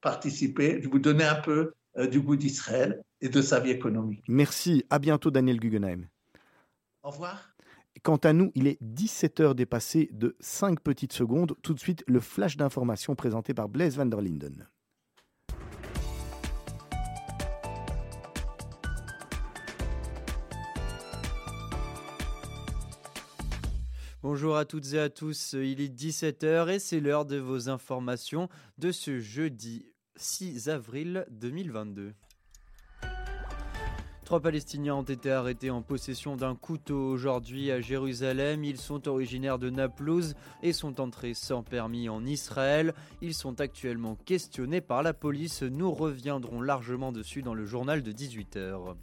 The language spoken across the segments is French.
participer, de vous donner un peu du goût d'Israël et de sa vie économique. Merci. À bientôt, Daniel Guggenheim. Au revoir. Quant à nous, il est 17h dépassé de 5 petites secondes. Tout de suite, le flash d'information présenté par Blaise van der Linden. Bonjour à toutes et à tous, il est 17h et c'est l'heure de vos informations de ce jeudi 6 avril 2022. 3 Palestiniens ont été arrêtés en possession d'un couteau aujourd'hui à Jérusalem. Ils sont originaires de Naplouse et sont entrés sans permis en Israël. Ils sont actuellement questionnés par la police. Nous reviendrons largement dessus dans le journal de 18h.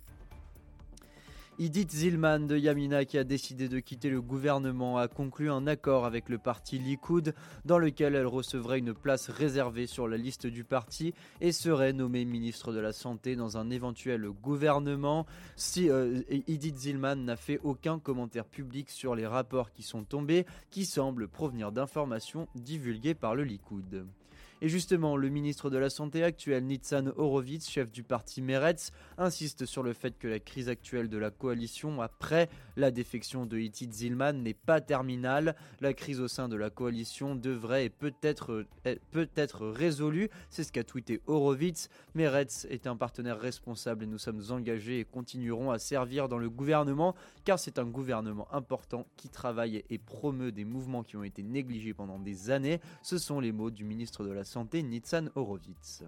Idit Silman de Yamina, qui a décidé de quitter le gouvernement, a conclu un accord avec le parti Likoud dans lequel elle recevrait une place réservée sur la liste du parti et serait nommée ministre de la Santé dans un éventuel gouvernement. Idit Silman n'a fait aucun commentaire public sur les rapports qui sont tombés, qui semblent provenir d'informations divulguées par le Likoud. Et justement, le ministre de la Santé actuel, Nitsan Horowitz, chef du parti Meretz, insiste sur le fait que la crise actuelle de la coalition après la défection de Idit Silman n'est pas terminale. La crise au sein de la coalition devrait et peut être résolue. C'est ce qu'a tweeté Horowitz. Meretz est un partenaire responsable et nous sommes engagés et continuerons à servir dans le gouvernement car c'est un gouvernement important qui travaille et promeut des mouvements qui ont été négligés pendant des années. Ce sont les mots du ministre de la Santé, Nitsan Horowitz.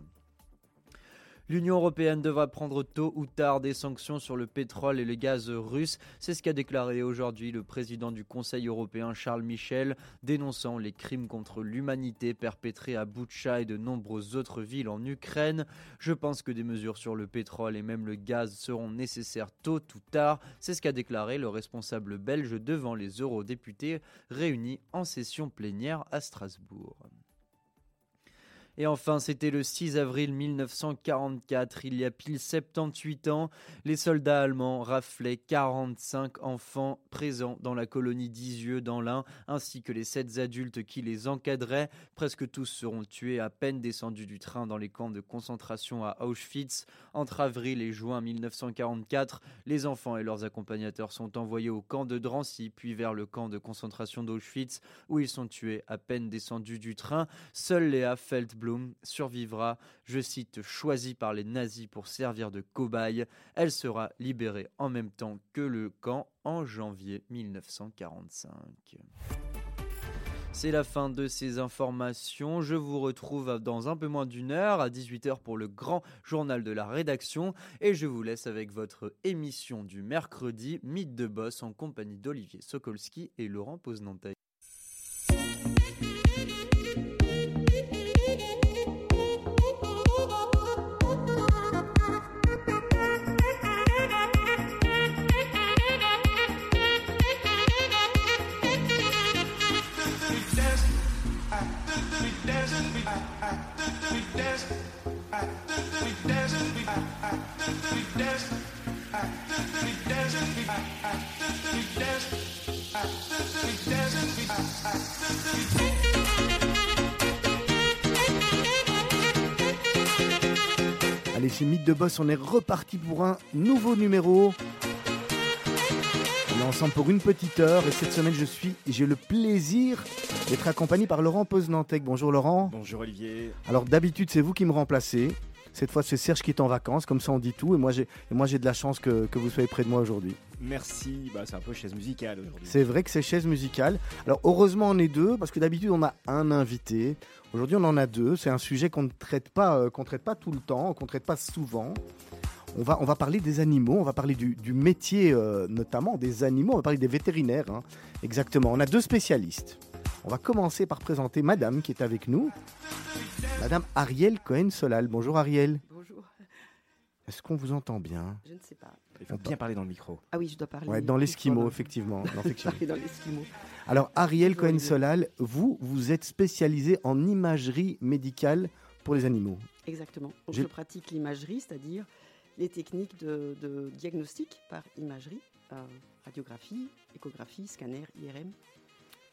L'Union européenne devra prendre tôt ou tard des sanctions sur le pétrole et le gaz russe. C'est ce qu'a déclaré aujourd'hui le président du Conseil européen, Charles Michel, dénonçant les crimes contre l'humanité perpétrés à Boutcha et de nombreuses autres villes en Ukraine. Je pense que des mesures sur le pétrole et même le gaz seront nécessaires tôt ou tard. C'est ce qu'a déclaré le responsable belge devant les eurodéputés réunis en session plénière à Strasbourg. Et enfin, c'était le 6 avril 1944, il y a pile 78 ans, les soldats allemands raflaient 45 enfants présents dans la colonie d'Isieux dans l'Ain, ainsi que les 7 adultes qui les encadraient. Presque tous seront tués à peine descendus du train dans les camps de concentration à Auschwitz. Entre avril et juin 1944, les enfants et leurs accompagnateurs sont envoyés au camp de Drancy, puis vers le camp de concentration d'Auschwitz, où ils sont tués à peine descendus du train. Seule Léa Feldblanc survivra, je cite, choisie par les nazis pour servir de cobaye. Elle sera libérée en même temps que le camp en janvier 1945. C'est la fin de ces informations. Je vous retrouve dans un peu moins d'une heure, à 18h pour le grand journal de la rédaction. Et je vous laisse avec votre émission du mercredi, Mythe de Boss, en compagnie d'Olivier Sokolski et Laurent Posnantay. Allez, chez Mythe de Boss, on est reparti pour un nouveau numéro. On est ensemble pour une petite heure et cette semaine, j'ai le plaisir d'être accompagné par Laurent Posnantay. Bonjour Laurent. Bonjour Olivier. Alors d'habitude, c'est vous qui me remplacez. Cette fois, c'est Serge qui est en vacances, comme ça on dit tout. Et moi j'ai de la chance que vous soyez près de moi aujourd'hui. Merci, c'est un peu chaise musicale aujourd'hui. C'est vrai que c'est chaise musicale. Alors heureusement, on est deux, parce que d'habitude, on a un invité. Aujourd'hui, on en a deux. C'est un sujet qu'on ne traite pas tout le temps, qu'on ne traite pas souvent. On va parler des animaux, on va parler du métier notamment des animaux, on va parler des vétérinaires. Hein. Exactement, on a deux spécialistes. On va commencer par présenter madame qui est avec nous, madame Arielle Cohen-Solal. Bonjour Arielle. Bonjour. Est-ce qu'on vous entend bien ? Je ne sais pas. Il faut bien parler dans le micro. Ah oui, je dois parler. Ouais, dans l'esquimau, dans... effectivement. Dans l'esquimau. Alors Arielle Cohen-Solal, vous êtes spécialisée en imagerie médicale pour les animaux. Exactement. Donc, je pratique l'imagerie, c'est-à-dire les techniques de diagnostic par imagerie, radiographie, échographie, scanner, IRM.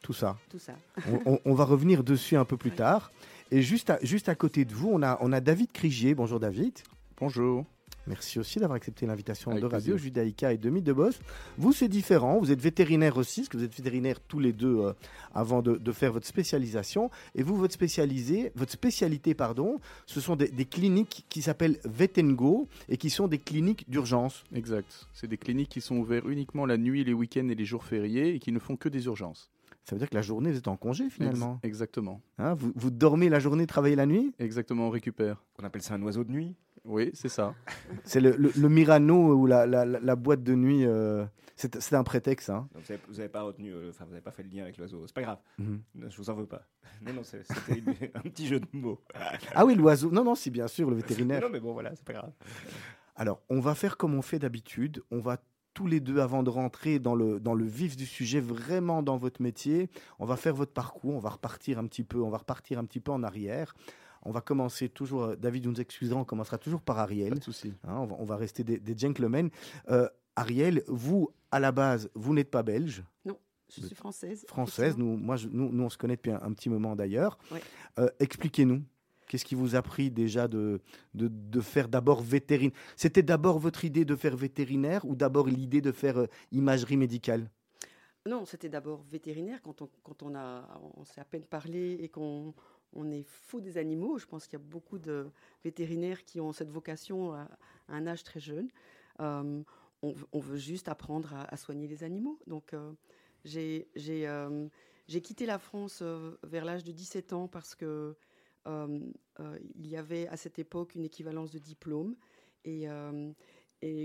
Tout ça. On va revenir dessus un peu plus tard. Et juste à côté de vous, on a David Krieger. Bonjour David. Bonjour. Merci aussi d'avoir accepté l'invitation de Radio Judaïka et de Mythe de Boss. Vous, c'est différent. Vous êtes vétérinaire aussi, parce que vous êtes vétérinaire tous les deux avant de faire votre spécialisation. Et vous, votre spécialité, ce sont des cliniques qui s'appellent Vet'n'Go et qui sont des cliniques d'urgence. Exact. C'est des cliniques qui sont ouvertes uniquement la nuit, les week-ends et les jours fériés et qui ne font que des urgences. Ça veut dire que la journée, vous êtes en congé finalement. Exactement. Hein, vous dormez la journée, travaillez la nuit ? Exactement, on récupère. On appelle ça un oiseau de nuit ? Oui, c'est ça. C'est le Mirano ou la boîte de nuit. C'est un prétexte. Hein. Donc vous n'avez pas retenu, vous n'avez pas fait le lien avec l'oiseau. C'est pas grave. Mm-hmm. Je vous en veux pas. Non, c'était un petit jeu de mots. Ah oui, l'oiseau. Non, si, bien sûr, le vétérinaire. Non, mais bon, voilà, c'est pas grave. Alors, on va faire comme on fait d'habitude. On va tous les deux, avant de rentrer dans le vif du sujet, vraiment dans votre métier, on va faire votre parcours. On va repartir un petit peu en arrière. On va commencer toujours, David, vous nous excuserez, on commencera toujours par Arielle. Pas de souci. Hein, on va rester des gentlemen. Arielle, vous, à la base, vous n'êtes pas belge. Non, je suis française. Nous, on se connaît depuis un petit moment d'ailleurs. Ouais. Expliquez-nous, qu'est-ce qui vous a pris déjà de faire d'abord vétérinaire ? C'était d'abord votre idée de faire vétérinaire ou d'abord l'idée de faire imagerie médicale ? Non, c'était d'abord vétérinaire. Quand on s'est à peine parlé et qu'on... On est fou des animaux. Je pense qu'il y a beaucoup de vétérinaires qui ont cette vocation à un âge très jeune. On veut juste apprendre à soigner les animaux. Donc, j'ai quitté la France vers l'âge de 17 ans parce que il y avait à cette époque une équivalence de diplôme. Et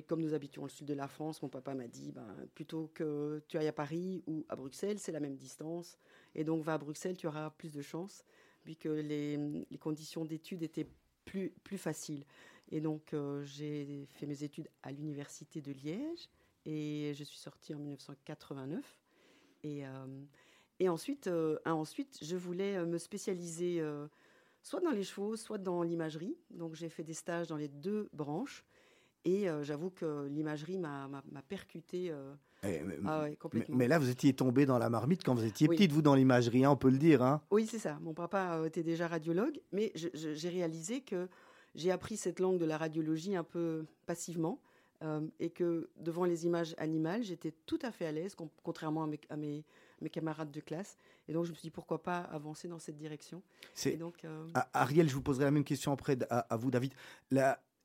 comme nous habitions le sud de la France, mon papa m'a dit « Plutôt que tu ailles à Paris ou à Bruxelles, c'est la même distance. Et donc, va à Bruxelles, tu auras plus de chance. » que les conditions d'études étaient plus faciles. Et donc, j'ai fait mes études à l'université de Liège et je suis sortie en 1989. Et ensuite, je voulais me spécialiser soit dans les chevaux, soit dans l'imagerie. Donc, j'ai fait des stages dans les deux branches. Et j'avoue que l'imagerie m'a percutée complètement. Mais là, vous étiez tombée dans la marmite quand vous étiez petite, vous, dans l'imagerie, hein, on peut le dire. Hein. Oui, c'est ça. Mon papa était déjà radiologue, mais j'ai réalisé que j'ai appris cette langue de la radiologie un peu passivement et que devant les images animales, j'étais tout à fait à l'aise, contrairement à mes camarades de classe. Et donc, je me suis dit, pourquoi pas avancer dans cette direction. Et donc, Arielle, je vous poserai la même question après à vous, David.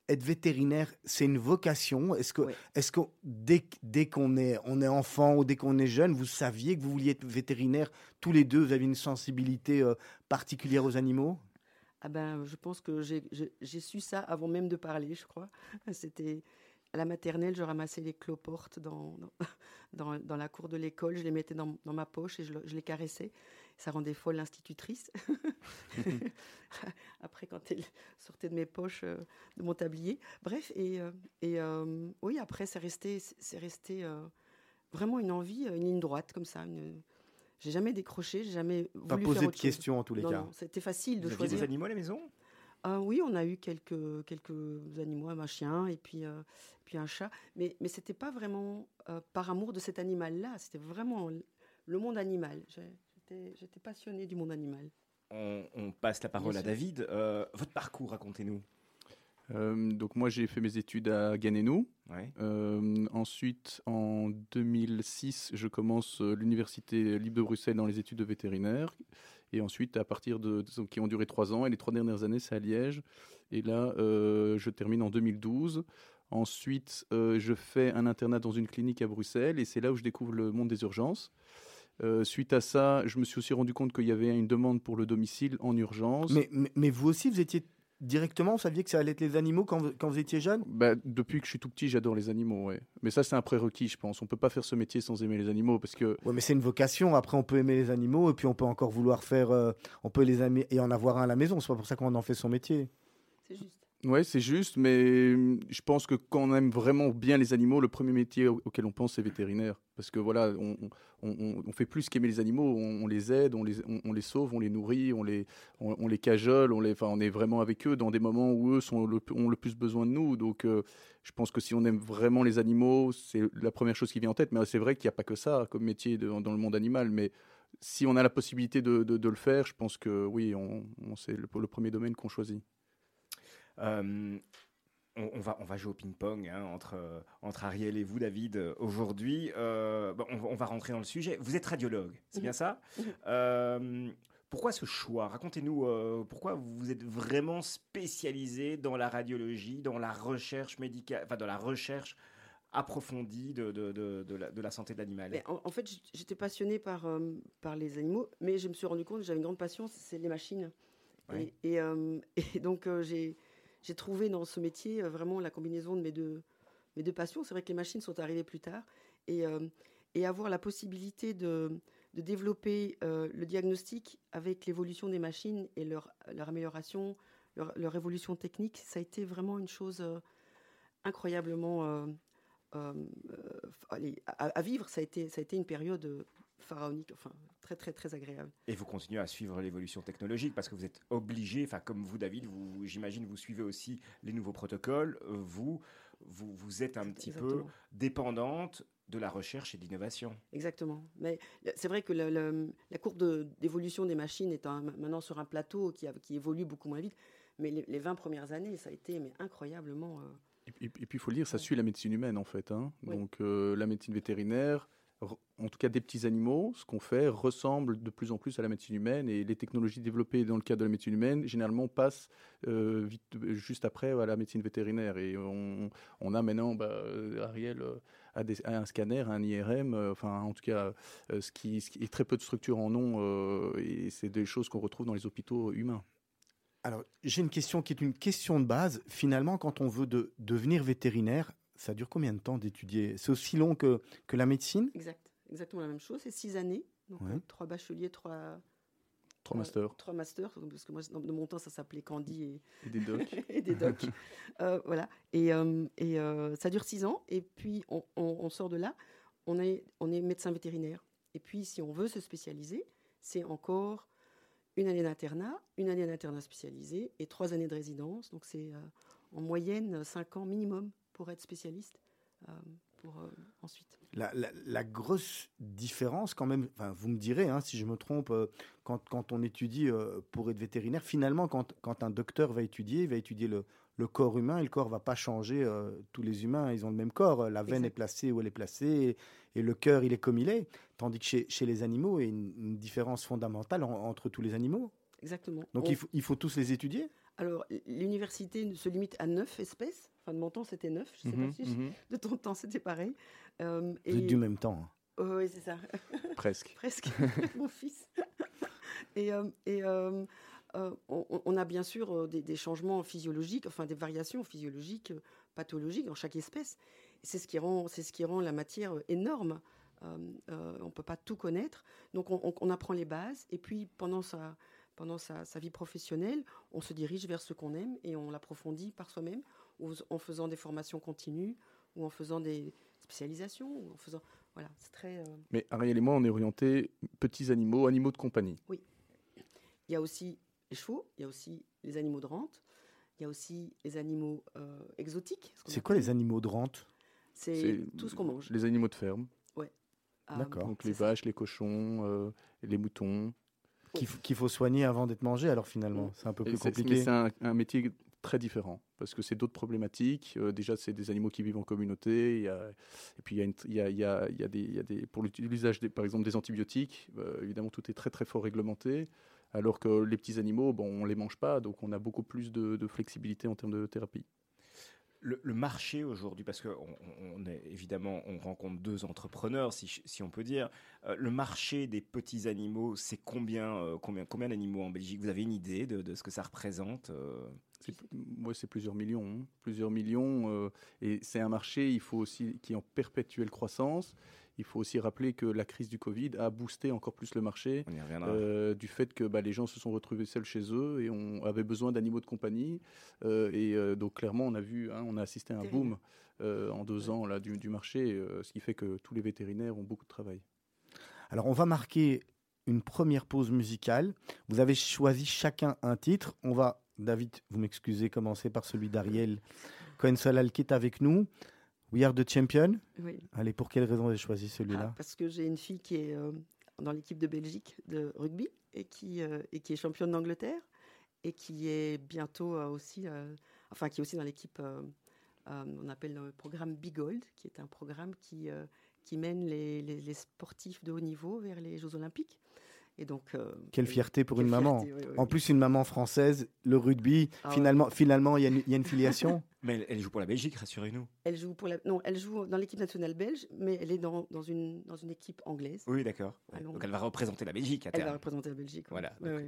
Être vétérinaire, c'est une vocation. Est-ce que dès qu'on est enfant ou dès qu'on est jeune, vous saviez que vous vouliez être vétérinaire tous les deux? Vous avez une sensibilité particulière aux animaux? Je pense que j'ai su ça avant même de parler, je crois. C'était à la maternelle, je ramassais les cloportes dans la cour de l'école, je les mettais dans ma poche et je les caressais. Ça rendait folle l'institutrice. Après, quand elle sortait de mes poches, de mon tablier. Bref, et oui, après, c'est resté vraiment une envie, une ligne droite, comme ça. J'ai jamais décroché, j'ai jamais voulu faire autre chose. Pas posé de questions, en tous les cas. Non, c'était facile de choisir. Vous aviez des animaux à la maison ? Oui, on a eu quelques animaux, un chien et puis un chat. Mais ce n'était pas vraiment par amour de cet animal-là. C'était vraiment le monde animal. J'étais passionnée du monde animal. On passe la parole à David. Votre parcours, racontez-nous. Donc moi, j'ai fait mes études à Ganeno. Ouais. Ensuite, en 2006, je commence l'université libre de Bruxelles dans les études de vétérinaire. Et ensuite, à partir qui ont duré 3 ans, et les 3 dernières années, c'est à Liège. Et là, je termine en 2012. Ensuite, je fais un internat dans une clinique à Bruxelles. Et c'est là où je découvre le monde des urgences. Suite à ça, je me suis aussi rendu compte qu'il y avait une demande pour le domicile en urgence. Mais vous aussi, vous étiez directement, vous saviez que ça allait être les animaux quand vous étiez jeune ? Depuis que je suis tout petit, j'adore les animaux, ouais. Mais ça, c'est un prérequis, je pense. On ne peut pas faire ce métier sans aimer les animaux, parce que... Oui, mais c'est une vocation. Après, on peut aimer les animaux, et puis on peut encore vouloir faire... on peut les aimer et en avoir un à la maison. C'est pas pour ça qu'on en fait son métier. C'est juste. Oui, c'est juste, mais je pense que quand on aime vraiment bien les animaux, le premier métier auquel on pense, c'est vétérinaire. Parce que voilà, on fait plus qu'aimer les animaux, on les aide, on les sauve, on les nourrit, on les cajole, on est vraiment avec eux dans des moments où eux ont le plus besoin de nous. Donc je pense que si on aime vraiment les animaux, c'est la première chose qui vient en tête. Mais c'est vrai qu'il n'y a pas que ça comme métier dans le monde animal, mais si on a la possibilité de le faire, je pense que oui, c'est le premier domaine qu'on choisit. On va jouer au ping-pong hein, entre Arielle et vous, David, aujourd'hui. On va rentrer dans le sujet. Vous êtes radiologue, c'est bien ça ? Pourquoi ce choix ? Racontez-nous pourquoi vous êtes vraiment spécialisé dans la radiologie, dans la recherche médicale, enfin dans la recherche approfondie de la santé de l'animal. Mais en fait, j'étais passionnée par les animaux, mais je me suis rendu compte que j'avais une grande passion, c'est les machines. Ouais. Et donc, j'ai trouvé dans ce métier vraiment la combinaison de mes deux passions. C'est vrai que les machines sont arrivées plus tard et avoir la possibilité de développer le diagnostic avec l'évolution des machines et leur amélioration, leur évolution technique, ça a été vraiment une chose incroyablement à vivre. Ça a été une période pharaonique, enfin très très très agréable. Et vous continuez à suivre l'évolution technologique parce que vous êtes obligé, enfin comme vous David, vous, j'imagine vous suivez aussi les nouveaux protocoles. Vous êtes un petit peu dépendante de la recherche et de l'innovation. Exactement. Mais c'est vrai que la courbe d'évolution des machines est maintenant sur un plateau qui évolue beaucoup moins vite. Mais les 20 premières années, ça a été incroyablement... Et puis, il faut le dire, ça suit la médecine humaine, en fait. Hein. Oui. Donc, la médecine vétérinaire, en tout cas des petits animaux, ce qu'on fait ressemble de plus en plus à la médecine humaine. Et les technologies développées dans le cadre de la médecine humaine, généralement, passent juste après à la médecine vétérinaire. Et on a maintenant, Arielle... à un scanner, à un IRM, enfin en tout cas, ce qui est très peu de structures en ont, et c'est des choses qu'on retrouve dans les hôpitaux humains. Alors, j'ai une question qui est une question de base. Finalement, quand on veut devenir vétérinaire, ça dure combien de temps d'étudier ? C'est aussi long que la médecine ? Exact, exactement la même chose, c'est 6 années, donc 3 bacheliers, 3... 3 masters. 3 masters, parce que moi, de mon temps, ça s'appelait Candy et des docs. Et des docs. Voilà. Et ça dure 6 ans. Et puis, on sort de là. On est médecin vétérinaire. Et puis, si on veut se spécialiser, c'est encore 1 année d'internat, 1 année d'internat spécialisé et 3 années de résidence. Donc, c'est en moyenne 5 ans minimum pour être spécialiste. Ensuite. La grosse différence quand même, vous me direz hein, si je me trompe, quand on étudie pour être vétérinaire, finalement quand un docteur va étudier le corps humain, et le corps ne va pas changer, tous les humains ils ont le même corps, la veine est placée où elle est placée et le cœur il est comme il est, tandis que chez les animaux il y a une différence fondamentale entre tous les animaux. Exactement. Donc il faut tous les étudier ? Alors, l'université se limite à 9 espèces. Enfin, de mon temps, c'était 9. Je ne sais pas si de ton temps, c'était pareil. Vous êtes du même temps. Oui, c'est ça. Presque. Presque, mon fils. On a bien sûr des changements physiologiques, enfin des variations physiologiques, pathologiques dans chaque espèce. Et c'est ce qui rend la matière énorme. On ne peut pas tout connaître. Donc, on apprend les bases. Et puis, pendant sa vie professionnelle, on se dirige vers ce qu'on aime et on l'approfondit par soi-même, ou en faisant des formations continues, ou en faisant des spécialisations, ou en faisant... Voilà, c'est très... Mais Arielle et moi, on est orientés petits animaux, animaux de compagnie. Oui. Il y a aussi les chevaux, il y a aussi les animaux de rente, il y a aussi les animaux exotiques. C'est quoi les animaux de rente ? C'est tout ce qu'on mange. Les animaux de ferme. Oui. D'accord. Donc les vaches, les cochons, les moutons... Qu'il faut soigner avant d'être mangé, alors finalement, c'est un peu plus compliqué. Mais c'est un métier très différent, parce que c'est d'autres problématiques. Déjà, c'est des animaux qui vivent en communauté. Et puis, pour l'usage, par exemple, des antibiotiques, évidemment, tout est très, très fort réglementé. Alors que les petits animaux, on ne les mange pas, donc on a beaucoup plus de flexibilité en termes de thérapie. Le marché aujourd'hui, parce qu'on est évidemment, on rencontre 2 entrepreneurs, si on peut dire. Le marché des petits animaux, c'est combien d'animaux en Belgique ? Vous avez une idée de ce que ça représente ? C'est plusieurs millions. Hein. Plusieurs millions. Et c'est un marché, il faut aussi, qui est en perpétuelle croissance. Il faut aussi rappeler que la crise du Covid a boosté encore plus le marché, du fait que les gens se sont retrouvés seuls chez eux et on avait besoin d'animaux de compagnie. Donc clairement, on a vu, on a assisté à un boom en 2 ans là, du marché, ce qui fait que tous les vétérinaires ont beaucoup de travail. Alors on va marquer une première pause musicale. Vous avez choisi chacun un titre. On va, David, vous m'excusez, commencer par celui d'Arielle Cohen-Solal qui est avec nous. We are the champion. Oui. Allez, pour quelle raison avez-vous choisi celui-là ? Parce que j'ai une fille qui est dans l'équipe de Belgique de rugby et qui est championne d'Angleterre et qui est bientôt aussi, enfin qui est aussi dans l'équipe, on appelle le programme Big Gold, qui est un programme qui mène les sportifs de haut niveau vers les Jeux Olympiques. Et donc, quelle fierté pour une maman. Oui, oui. En plus, une maman française, le rugby, finalement, il y a une filiation. Mais elle joue pour la Belgique, rassurez-nous. Elle joue pour non, elle joue dans l'équipe nationale belge, mais elle est dans une équipe anglaise. Oui, d'accord. Ouais. Donc elle va représenter la Belgique à terme. Elle va représenter la Belgique. Voilà. Oui, oui.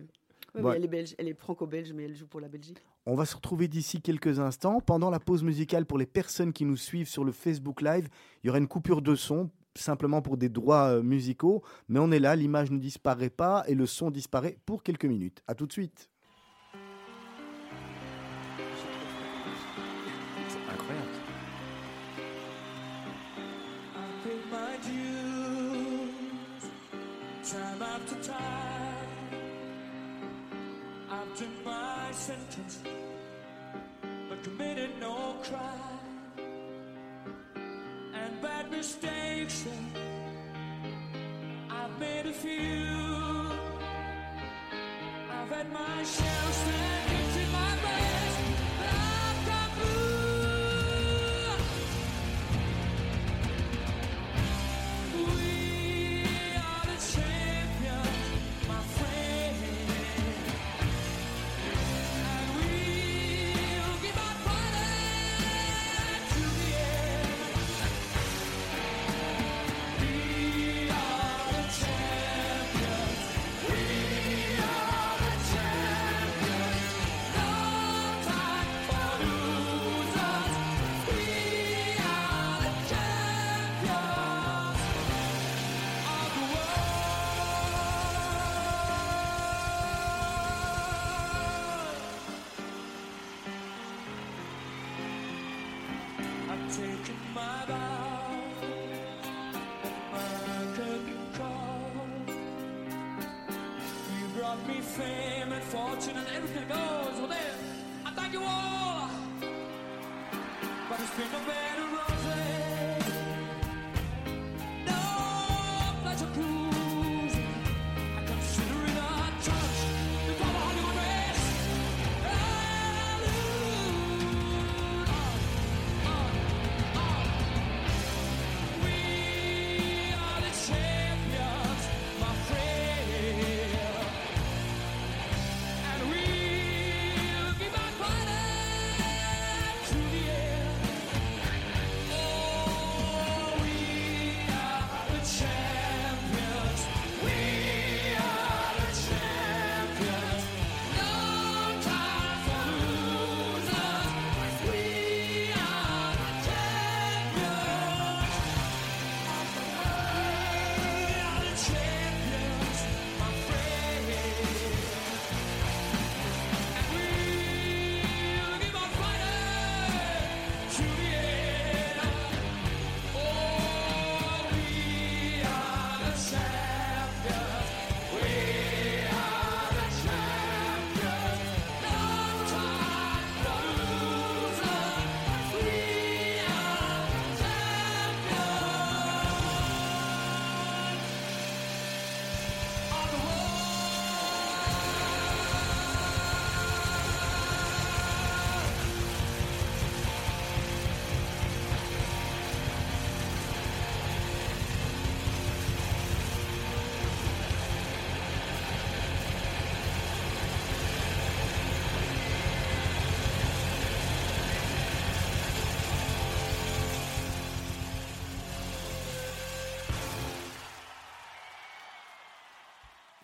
Oui, bon. Elle est belge, elle est franco-belge, mais elle joue pour la Belgique. On va se retrouver d'ici quelques instants. Pendant la pause musicale, pour les personnes qui nous suivent sur le Facebook Live, il y aura une coupure de son, simplement pour des droits musicaux, mais on est là, l'image ne disparaît pas et le son disparaît pour quelques minutes. À tout de suite. C'est incroyable. Bad mistakes, and I've made a few. I've had my share of slams in my past, but I've got blue. We are the champions, my friend, and we'll give our pride to the end. Fame and fortune and everything goes well there. I thank you all, but it's been a bed of roses, no pleasure cruise. I consider it a church before the Hollywood race. Hallelujah. We are the champions, my friend.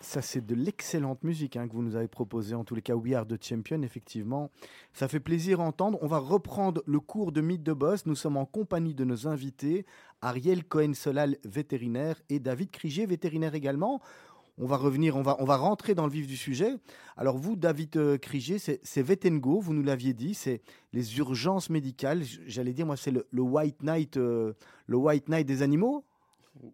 Ça, c'est de l'excellente musique que vous nous avez proposée. En tous les cas, We Are The Champion, effectivement. Ça fait plaisir à entendre. On va reprendre le cours de Mythe de Boss. Nous sommes en compagnie de nos invités, Arielle Cohen-Solal, vétérinaire, et David Krieger, vétérinaire également. On va revenir, on va rentrer dans le vif du sujet. Alors vous, David Krieger, c'est Vet'n'Go, vous nous l'aviez dit, c'est les urgences médicales. J'allais dire, moi, c'est le white knight des animaux.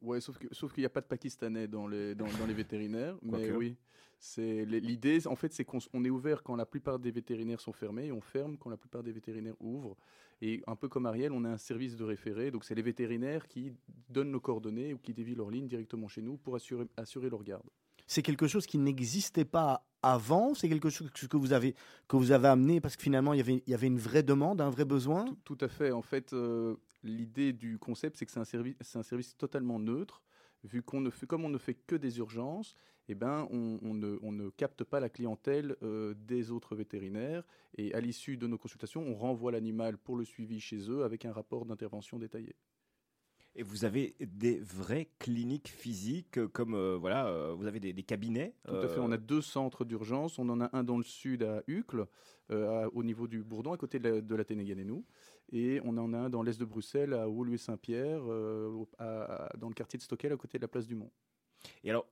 Ouais, sauf qu'il n'y a pas de Pakistanais dans les vétérinaires, mais okay. Oui, C'est l'idée, en fait, c'est qu'on est ouvert quand la plupart des vétérinaires sont fermés et on ferme quand la plupart des vétérinaires ouvrent. Et un peu comme Arielle, on a un service de référé. Donc, c'est les vétérinaires qui donnent nos coordonnées ou qui dévient leur ligne directement chez nous pour assurer leur garde. C'est quelque chose qui n'existait pas avant, c'est quelque chose que vous avez amené parce que finalement il y avait une vraie demande, un vrai besoin. Tout à fait. En fait, l'idée du concept, c'est que c'est un service totalement neutre, vu qu'on ne fait que des urgences. Eh ben, on ne capte pas la clientèle des autres vétérinaires. Et à l'issue de nos consultations, on renvoie l'animal pour le suivi chez eux avec un rapport d'intervention détaillé. Et vous avez des vraies cliniques physiques, comme vous avez des cabinets. Tout à fait, on a 2 centres d'urgence. On en a un dans le sud à Uccle, au niveau du Bourdon, à côté de la Ténégane et nous. Et on en a un dans l'est de Bruxelles, à Woluwe-Saint-Pierre, dans le quartier de Stockel, à côté de la place du Mont. Et alors,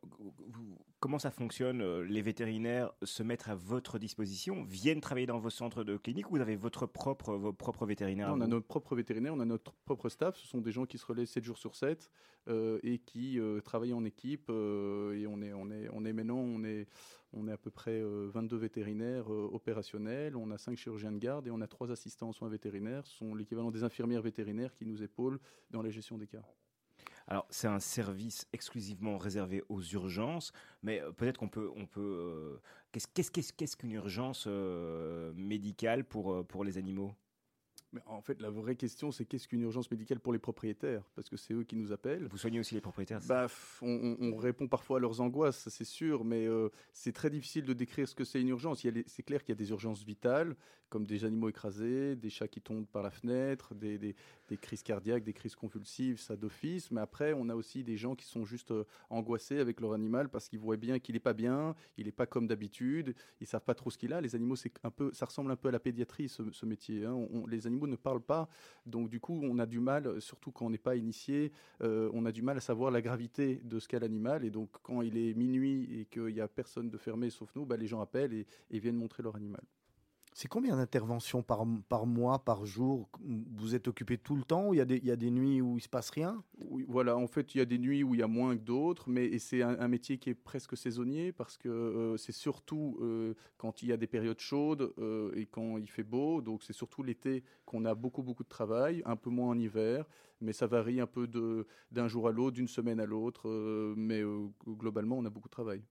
comment ça fonctionne ? Les vétérinaires se mettent à votre disposition, viennent travailler dans vos centres de clinique ou vous avez vos propres vétérinaires ? Non, on a nos propres vétérinaires, on a notre propre staff. Ce sont des gens qui se relaient 7 jours sur 7 et qui travaillent en équipe. Et on est maintenant à peu près 22 vétérinaires opérationnels. On a 5 chirurgiens de garde et on a 3 assistants en soins vétérinaires. Ce sont l'équivalent des infirmières vétérinaires qui nous épaulent dans la gestion des cas. Alors, c'est un service exclusivement réservé aux urgences, mais peut-être qu'on peut qu'est-ce qu'une urgence médicale pour les animaux ? Mais en fait, la vraie question, c'est qu'est-ce qu'une urgence médicale pour les propriétaires ? Parce que c'est eux qui nous appellent. Vous soignez aussi les propriétaires ? On répond parfois à leurs angoisses, c'est sûr, mais c'est très difficile de décrire ce que c'est une urgence. C'est clair qu'il y a des urgences vitales, comme des animaux écrasés, des chats qui tombent par la fenêtre, des crises cardiaques, des crises convulsives, ça d'office. Mais après, on a aussi des gens qui sont juste angoissés avec leur animal parce qu'ils voient bien qu'il n'est pas bien, il n'est pas comme d'habitude, ils ne savent pas trop ce qu'il a. Les animaux, ça ressemble un peu à la pédiatrie, ce métier, hein. Les animaux ne parlent pas, donc du coup on a du mal, surtout quand on n'est pas initié, on a du mal à savoir la gravité de ce qu'a l'animal, et donc quand il est minuit et qu'il n'y a personne de fermé sauf nous, les gens appellent et viennent montrer leur animal. C'est combien d'interventions par mois, par jour ? Vous êtes occupé tout le temps ou il y a des nuits où il ne se passe rien ? Oui, voilà, en fait, il y a des nuits où il y a moins que d'autres, mais c'est un métier qui est presque saisonnier parce que c'est surtout quand il y a des périodes chaudes et quand il fait beau, donc c'est surtout l'été qu'on a beaucoup, beaucoup de travail, un peu moins en hiver, mais ça varie un peu d'un jour à l'autre, d'une semaine à l'autre, mais globalement, on a beaucoup de travail.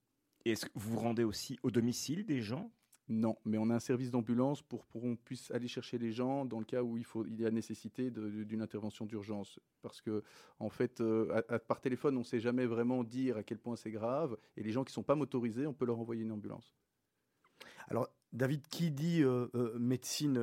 Et est-ce que vous vous rendez aussi au domicile des gens ? Non, mais on a un service d'ambulance pour qu'on puisse aller chercher les gens dans le cas où il y a nécessité d'une intervention d'urgence. Parce que, en fait, par téléphone, on ne sait jamais vraiment dire à quel point c'est grave. Et les gens qui ne sont pas motorisés, on peut leur envoyer une ambulance. Alors, David, qui dit médecine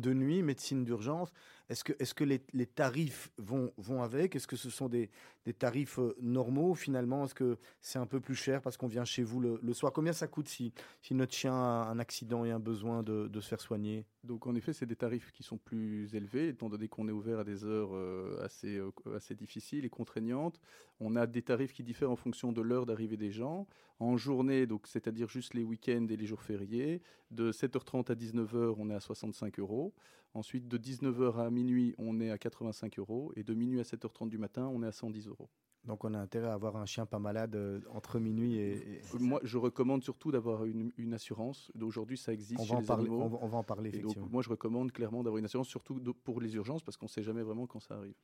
de nuit, médecine d'urgence, est-ce que les tarifs vont avec ? Est-ce que ce sont des tarifs normaux finalement ? Est-ce que c'est un peu plus cher parce qu'on vient chez vous le soir ? Combien ça coûte si notre chien a un accident et un besoin de se faire soigner ? Donc en effet, c'est des tarifs qui sont plus élevés, étant donné qu'on est ouvert à des heures assez difficiles et contraignantes. On a des tarifs qui diffèrent en fonction de l'heure d'arrivée des gens. En journée, donc, c'est-à-dire juste les week-ends et les jours fériés, de 7h30 à 19h, on est à 65 €. Ensuite, de 19h à minuit, on est à 85 €. Et de minuit à 7h30 du matin, on est à 110 €. Donc, on a intérêt à avoir un chien pas malade entre minuit et... Moi, je recommande surtout d'avoir une assurance. Aujourd'hui, ça existe chez les animaux. On va en parler, effectivement. Donc, moi, je recommande clairement d'avoir une assurance, surtout pour les urgences, parce qu'on ne sait jamais vraiment quand ça arrive.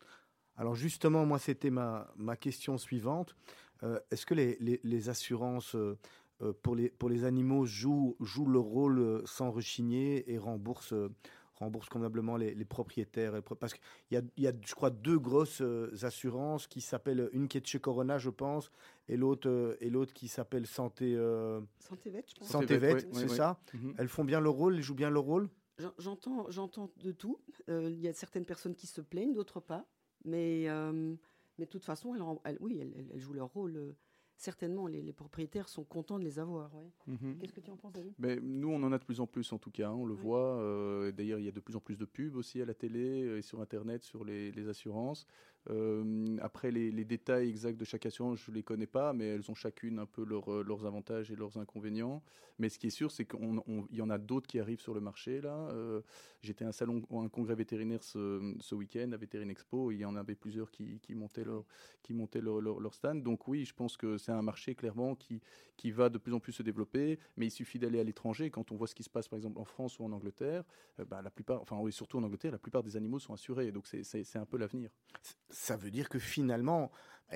Alors, justement, moi, c'était ma question suivante. Est-ce que les assurances... Pour les animaux, joue le rôle sans rechigner et rembourse convenablement les propriétaires. Parce qu'il y a, je crois, 2 grosses assurances qui s'appellent, une qui est de chez Corona, je pense, et l'autre qui s'appelle Santé Vet, je pense. Santé Vet, oui, ça. Mm-hmm. Elles font bien leur rôle, elles jouent bien leur rôle. J'entends de tout. Il y a certaines personnes qui se plaignent, d'autres pas. Mais de toute façon, elles jouent leur rôle. Certainement, les propriétaires sont contents de les avoir. Ouais. Mm-hmm. Qu'est-ce que tu en penses, David ? Nous, on en a de plus en plus, en tout cas. Hein, on le voit. D'ailleurs, il y a de plus en plus de pubs aussi à la télé et sur Internet, sur les assurances. Après, les détails exacts de chaque assurance, je ne les connais pas, mais elles ont chacune un peu leurs avantages et leurs inconvénients. Mais ce qui est sûr, c'est qu'il y en a d'autres qui arrivent sur le marché. Là, j'étais à un congrès vétérinaire ce week-end, à Vétérinexpo, et il y en avait plusieurs qui montaient leur stand. Donc oui, je pense que c'est un marché clairement qui va de plus en plus se développer, mais il suffit d'aller à l'étranger. Quand on voit ce qui se passe, par exemple, en France ou en Angleterre, surtout en Angleterre, la plupart des animaux sont assurés. Donc c'est un peu l'avenir. Ça veut dire que finalement,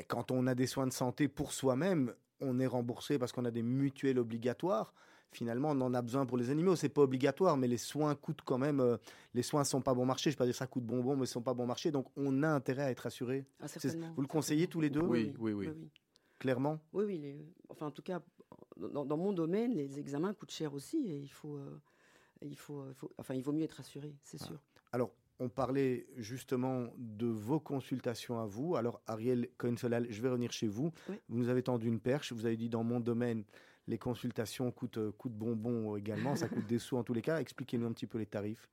quand on a des soins de santé pour soi-même, on est remboursé parce qu'on a des mutuelles obligatoires. Finalement, on en a besoin pour les animaux. C'est pas obligatoire, mais les soins coûtent quand même. Les soins sont pas bon marché. Je ne vais pas dire ça coûte bonbon, mais ils sont pas bon marché. Donc, on a intérêt à être assuré. Ah, vous le conseillez tous les deux ? Oui. Clairement ? Oui. En tout cas, dans mon domaine, les examens coûtent cher aussi. Et il vaut mieux être assuré, c'est sûr. Alors, on parlait justement de vos consultations à vous. Alors, Arielle Cohen-Solal, je vais revenir chez vous. Oui. Vous nous avez tendu une perche. Vous avez dit, dans mon domaine, les consultations coûtent bonbon également. Ça coûte des sous en tous les cas. Expliquez-nous un petit peu les tarifs.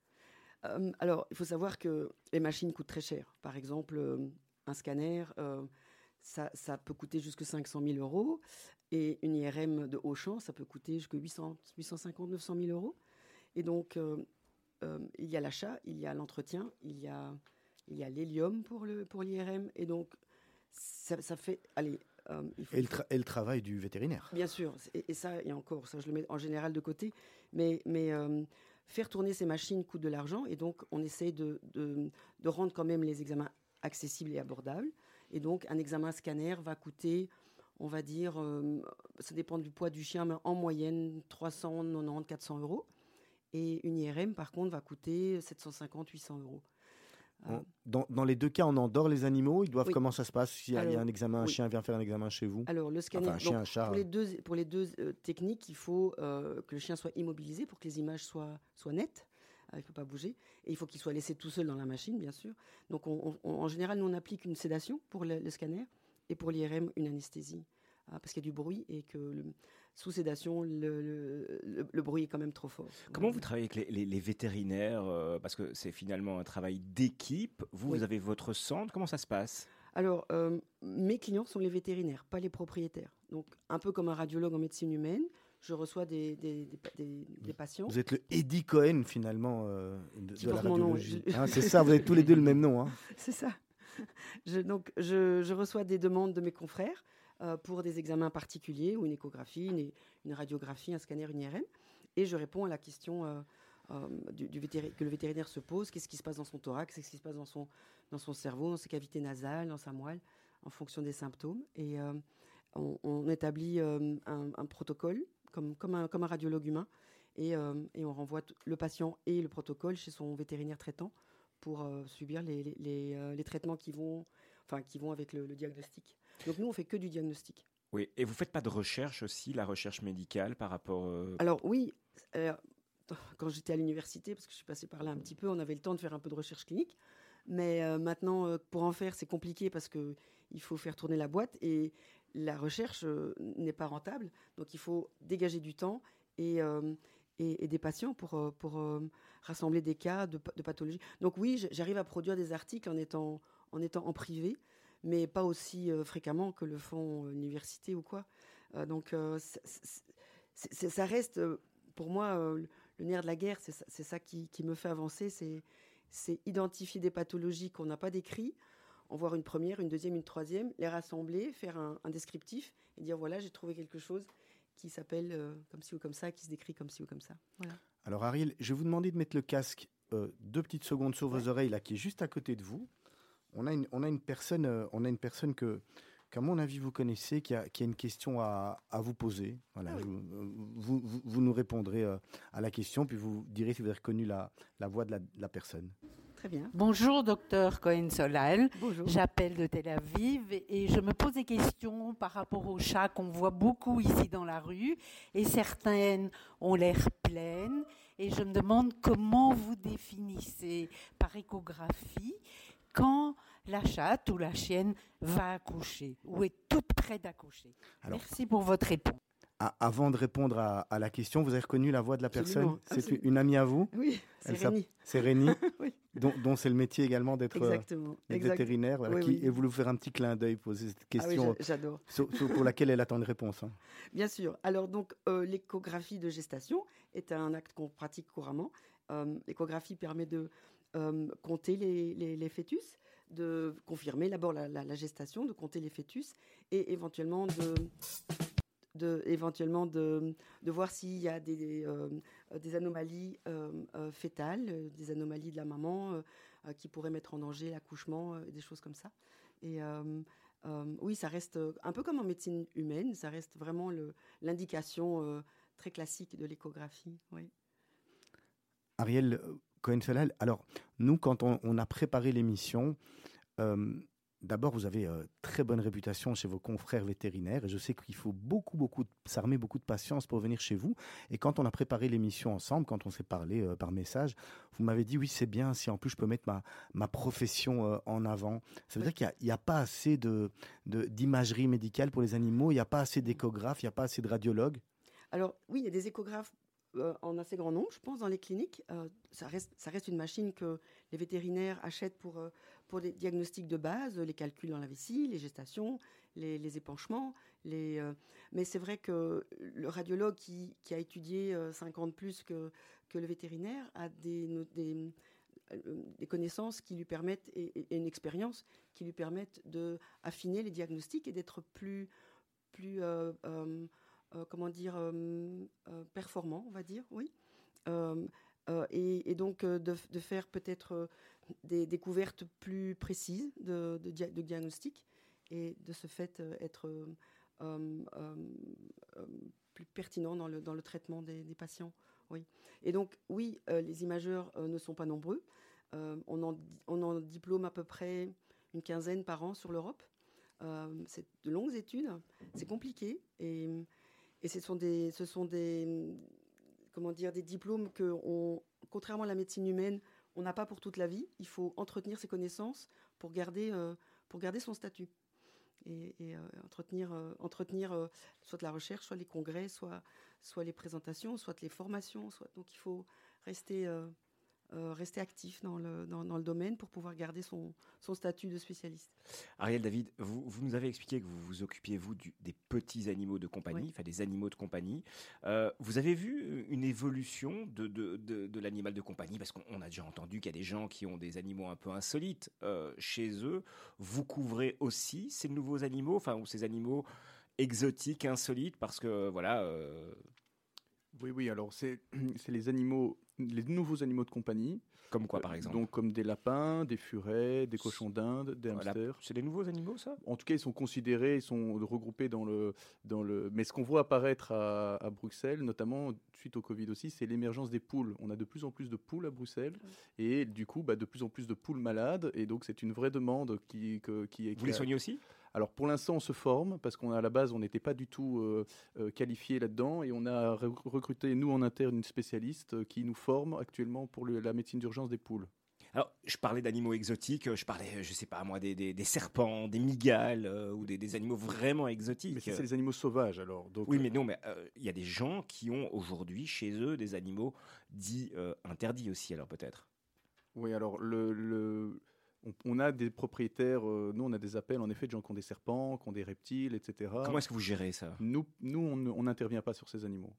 Alors, il faut savoir que les machines coûtent très cher. Par exemple, un scanner, ça peut coûter jusque 500 000 €. Et une IRM de Auchan, ça peut coûter jusque 850, 900 000 euros. Et donc... il y a l'achat, il y a l'entretien, il y a l'hélium pour l'IRM. Et donc, ça fait... Allez, et le travail du vétérinaire. Bien sûr. Et ça, et encore, ça, je le mets en général de côté. Mais faire tourner ces machines coûte de l'argent. Et donc, on essaie de rendre quand même les examens accessibles et abordables. Et donc, un examen scanner va coûter, on va dire, ça dépend du poids du chien, mais en moyenne, 390, 400 euros. Et une IRM, par contre, va coûter 750, 800 euros. Dans les deux cas, on endort les animaux. Ils doivent, comment ça se passe s'il y a un examen, un chien vient faire un examen chez vous ? Alors, le scanner, un chien, donc, un chat, pour les deux techniques, il faut que le chien soit immobilisé pour que les images soient nettes. Il ne peut pas bouger. Et il faut qu'il soit laissé tout seul dans la machine, bien sûr. Donc, en général, nous, on applique une sédation pour le scanner et pour l'IRM, une anesthésie. Parce qu'il y a du bruit et que sous sédation, le bruit est quand même trop fort. Comment vous travaillez avec les vétérinaires ? Parce que c'est finalement un travail d'équipe. Vous avez votre centre. Comment ça se passe ? Alors, mes clients sont les vétérinaires, pas les propriétaires. Donc, un peu comme un radiologue en médecine humaine, je reçois des patients. Vous êtes le Eddie Cohen, finalement, de la radiologie. C'est ça, vous avez tous les deux le même nom. C'est ça. Je reçois des demandes de mes confrères. Pour des examens particuliers ou une échographie, une radiographie, un scanner, une IRM. Et je réponds à la question que le vétérinaire se pose. Qu'est-ce qui se passe dans son thorax ? Qu'est-ce qui se passe dans son cerveau, dans ses cavités nasales, dans sa moelle, en fonction des symptômes. Et on établit un protocole, comme un radiologue humain. Et on renvoie le patient et le protocole chez son vétérinaire traitant pour subir les traitements qui vont avec le diagnostic. Donc, nous, on fait que du diagnostic. Oui. Et vous ne faites pas de recherche aussi, la recherche médicale par rapport... Alors, oui. Quand j'étais à l'université, parce que je suis passée par là un petit peu, on avait le temps de faire un peu de recherche clinique. Mais maintenant, pour en faire, c'est compliqué parce qu'il faut faire tourner la boîte. Et la recherche n'est pas rentable. Donc, il faut dégager du temps et des patients pour rassembler des cas de pathologie. Donc, oui, j'arrive à produire des articles en étant en privé, mais pas aussi fréquemment que le font l'université ou quoi. Donc, ça reste, pour moi, le nerf de la guerre. C'est ça qui me fait avancer. C'est identifier des pathologies qu'on n'a pas décrites, en voir une première, une deuxième, une troisième, les rassembler, faire un descriptif et dire, voilà, j'ai trouvé quelque chose qui s'appelle comme ci ou comme ça, qui se décrit comme ci ou comme ça. Voilà. Alors, Arielle, je vais vous demander de mettre le casque 2 petites secondes sur vos oreilles, là, qui est juste à côté de vous. On a une personne qu'à mon avis vous connaissez, qui a une question à vous poser. Voilà, vous nous répondrez à la question, puis vous direz si vous avez reconnu la voix de la personne. Très bien. Bonjour, docteur Cohen-Solal. Bonjour. J'appelle de Tel Aviv et je me pose des questions par rapport aux chats qu'on voit beaucoup ici dans la rue, et certaines ont l'air pleines, et je me demande comment vous définissez par échographie quand la chatte ou la chienne va accoucher ou est toute près d'accoucher. Alors, merci pour votre réponse. Avant de répondre à la question, vous avez reconnu la voix de la personne ? Absolument. C'est une amie à vous ? Oui, c'est Rémi. C'est Rémi. Oui. dont c'est le métier également d'être vétérinaire, voilà, oui, qui, oui. Et vous lui faire un petit clin d'œil pour cette question, j'adore. Pour laquelle elle attend une réponse. Hein. Bien sûr. Alors donc, l'échographie de gestation est un acte qu'on pratique couramment. L'échographie permet de compter les fœtus, de confirmer d'abord la gestation, de compter les fœtus et éventuellement de voir s'il y a des anomalies fétales, des anomalies de la maman qui pourraient mettre en danger l'accouchement, des choses comme ça. Et oui, ça reste un peu comme en médecine humaine, ça reste vraiment l'indication très classique de l'échographie. Oui. Arielle Cohen-Solal, alors nous, quand on a préparé l'émission, d'abord, vous avez très bonne réputation chez vos confrères vétérinaires et je sais qu'il faut beaucoup s'armer beaucoup de patience pour venir chez vous. Et quand on a préparé l'émission ensemble, quand on s'est parlé par message, vous m'avez dit oui, c'est bien si en plus je peux mettre ma profession en avant. Ça veut dire qu'il n'y a pas assez d'imagerie médicale pour les animaux, il n'y a pas assez d'échographes, il n'y a pas assez de radiologues. Alors oui, il y a des échographes en assez grand nombre, je pense, dans les cliniques. Ça reste une machine que les vétérinaires achètent pour les diagnostics de base, les calculs dans la vessie, les gestations, les épanchements. Mais c'est vrai que le radiologue qui a étudié 50 plus que le vétérinaire a des connaissances qui lui permettent et une expérience qui lui permettent d'affiner les diagnostics et d'être plus performant, on va dire, oui. Et donc de faire peut-être des découvertes plus précises de diagnostic et de ce fait être plus pertinent dans le traitement des patients, oui. Et donc, oui, les imageurs ne sont pas nombreux. On en diplôme à peu près une quinzaine par an sur l'Europe. C'est de longues études, c'est compliqué et ce sont des diplômes que, contrairement à la médecine humaine, on n'a pas pour toute la vie. Il faut entretenir ses connaissances pour garder son statut. Et entretenir soit de la recherche, soit les congrès, soit les présentations, soit les formations. Donc il faut rester actif dans le domaine pour pouvoir garder son statut de spécialiste. Arielle, David, vous nous avez expliqué que vous vous occupiez, vous, des petits animaux de compagnie, oui. Enfin des animaux de compagnie. Vous avez vu une évolution de l'animal de compagnie, parce qu'on a déjà entendu qu'il y a des gens qui ont des animaux un peu insolites chez eux. Vous couvrez aussi ces nouveaux animaux, enfin, ou ces animaux exotiques, insolites, parce que, voilà... Oui, alors c'est les animaux... Les nouveaux animaux de compagnie. Comme quoi, par exemple ? Donc, comme des lapins, des furets, des cochons d'Inde, des hamsters. C'est des nouveaux animaux, ça ? En tout cas, ils sont considérés, ils sont regroupés dans le... Mais ce qu'on voit apparaître à Bruxelles, notamment suite au Covid aussi, c'est l'émergence des poules. On a de plus en plus de poules à Bruxelles. Oui. Et du coup, de plus en plus de poules malades. Et donc, c'est une vraie demande qui est... Vous les soignez aussi ? Alors pour l'instant, on se forme parce qu'à la base, on n'était pas du tout qualifié là-dedans et on a recruté, nous en interne, une spécialiste qui nous forme actuellement pour la médecine d'urgence des poules. Alors, je parlais d'animaux exotiques, je parlais, je sais pas moi, des serpents, des mygales ou des animaux vraiment exotiques. Mais c'est les animaux sauvages alors. Donc, oui, mais non, mais il y a des gens qui ont aujourd'hui chez eux des animaux dits interdits aussi, alors peut-être. Oui, alors on a des propriétaires, nous on a des appels en effet de gens qui ont des serpents, qui ont des reptiles, etc. Comment est-ce que vous gérez ça ? Nous on n'intervient pas sur ces animaux.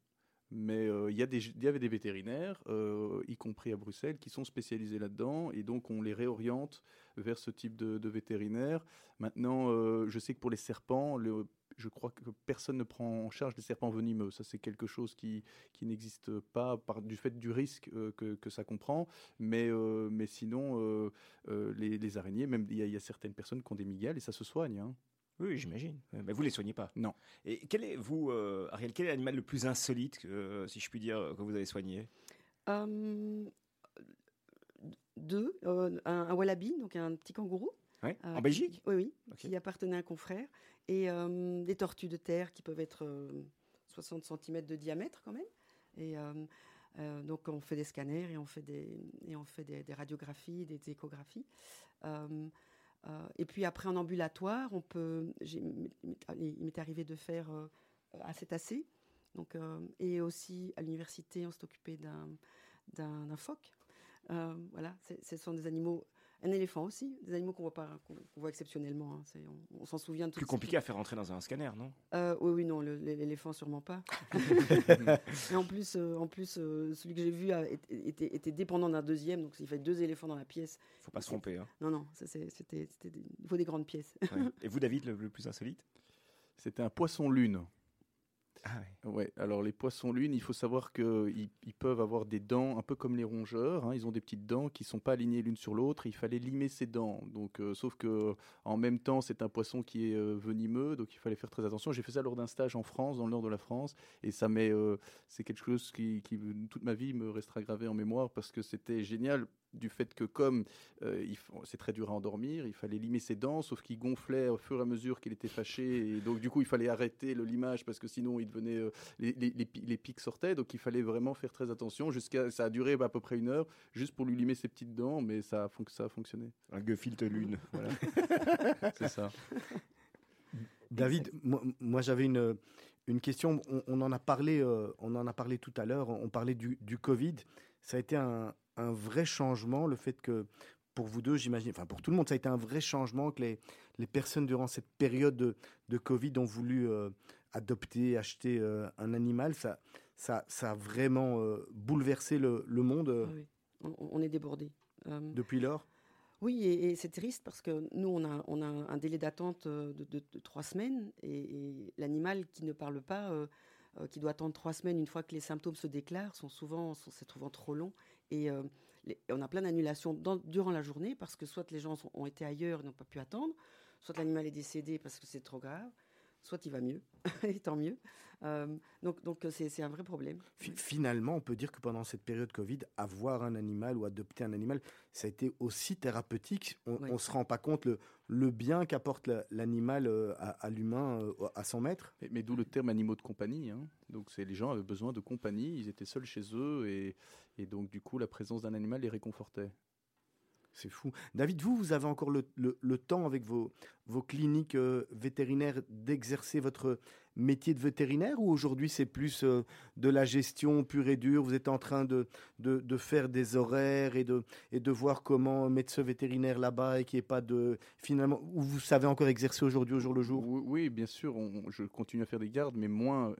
Mais il y avait des vétérinaires, y compris à Bruxelles, qui sont spécialisés là-dedans. Et donc on les réoriente vers ce type de vétérinaires. Maintenant, je sais que pour les serpents, je crois que personne ne prend en charge les serpents venimeux. Ça, c'est quelque chose qui n'existe pas du fait du risque que ça comprend. Mais sinon, les araignées, même il y a certaines personnes qui ont des mygales et ça se soigne. Hein. Oui, j'imagine. Mais vous ne les soignez pas. Non. Et Arielle, quel est l'animal le plus insolite, si je puis dire, que vous avez soigné ? Deux. Un wallaby, donc un petit kangourou. Ouais. En Belgique ? Oui, okay. Qui appartenait à un confrère. Et des tortues de terre qui peuvent être 60 cm de diamètre quand même. Et donc on fait des scanners et on fait des radiographies, des échographies. Et puis après en ambulatoire, il m'est arrivé de faire un cétacé. Donc, et aussi à l'université, on s'est occupé d'un phoque. Voilà, ce sont des animaux, un éléphant aussi, des animaux qu'on voit exceptionnellement. Hein, on s'en souvient de tout. Plus compliqué à faire rentrer dans un scanner, non ? Oui, non, l'éléphant sûrement pas. Et en plus, celui que j'ai vu était dépendant d'un deuxième, donc il fallait deux éléphants dans la pièce. Faut pas se tromper. Hein. Non, il faut des grandes pièces. Ouais. Et vous, David, le plus insolite ? C'était un poisson lune. Ah ouais. Ouais, alors les poissons lunes, il faut savoir qu'ils peuvent avoir des dents un peu comme les rongeurs, hein, ils ont des petites dents qui ne sont pas alignées l'une sur l'autre, il fallait limer ses dents, donc, sauf qu'en même temps c'est un poisson qui est venimeux, donc il fallait faire très attention. J'ai fait ça lors d'un stage en France, dans le nord de la France, et ça c'est quelque chose qui toute ma vie me restera gravé en mémoire, parce que c'était génial du fait que comme c'est très dur à endormir, il fallait limer ses dents, sauf qu'il gonflait au fur et à mesure qu'il était fâché, et donc du coup il fallait arrêter le limage, parce que sinon il devenait, les pics sortaient, donc il fallait vraiment faire très attention. Ça a duré à peu près 1 heure, juste pour lui limer ses petites dents, mais ça a fonctionné. Un gefilte lune, voilà. C'est ça. David, moi j'avais une question, on en a parlé tout à l'heure, on parlait du Covid, ça a été un vrai changement, le fait que pour vous deux, j'imagine, enfin pour tout le monde, ça a été un vrai changement que les personnes durant cette période de Covid ont voulu adopter, acheter un animal. Ça a vraiment bouleversé le monde. Oui. On est débordés. Depuis lors ? Oui, et c'est triste parce que nous, on a un délai d'attente de 3 semaines et l'animal qui ne parle pas, qui doit attendre 3 semaines une fois que les symptômes se déclarent, c'est souvent trop long. Et on a plein d'annulations durant la journée parce que soit les gens ont été ailleurs et n'ont pas pu attendre, soit l'animal est décédé parce que c'est trop grave, soit il va mieux, et tant mieux. Donc c'est un vrai problème. Finalement, on peut dire que pendant cette période Covid, avoir un animal ou adopter un animal, ça a été aussi thérapeutique. On ne se rend pas compte le bien qu'apporte l'animal à l'humain, à son maître. Mais d'où le terme animaux de compagnie. Hein. Donc les gens avaient besoin de compagnie, ils étaient seuls chez eux, et donc du coup la présence d'un animal les réconfortait. C'est fou. David, vous avez encore le temps avec vos cliniques vétérinaires d'exercer votre métier de vétérinaire, ou aujourd'hui c'est plus de la gestion pure et dure, vous êtes en train de faire des horaires et de voir comment mettre ce vétérinaire là-bas et qu'il n'y ait pas de... Finalement, vous savez encore exercer aujourd'hui au jour le jour ? Oui, bien sûr, je continue à faire des gardes, mais moins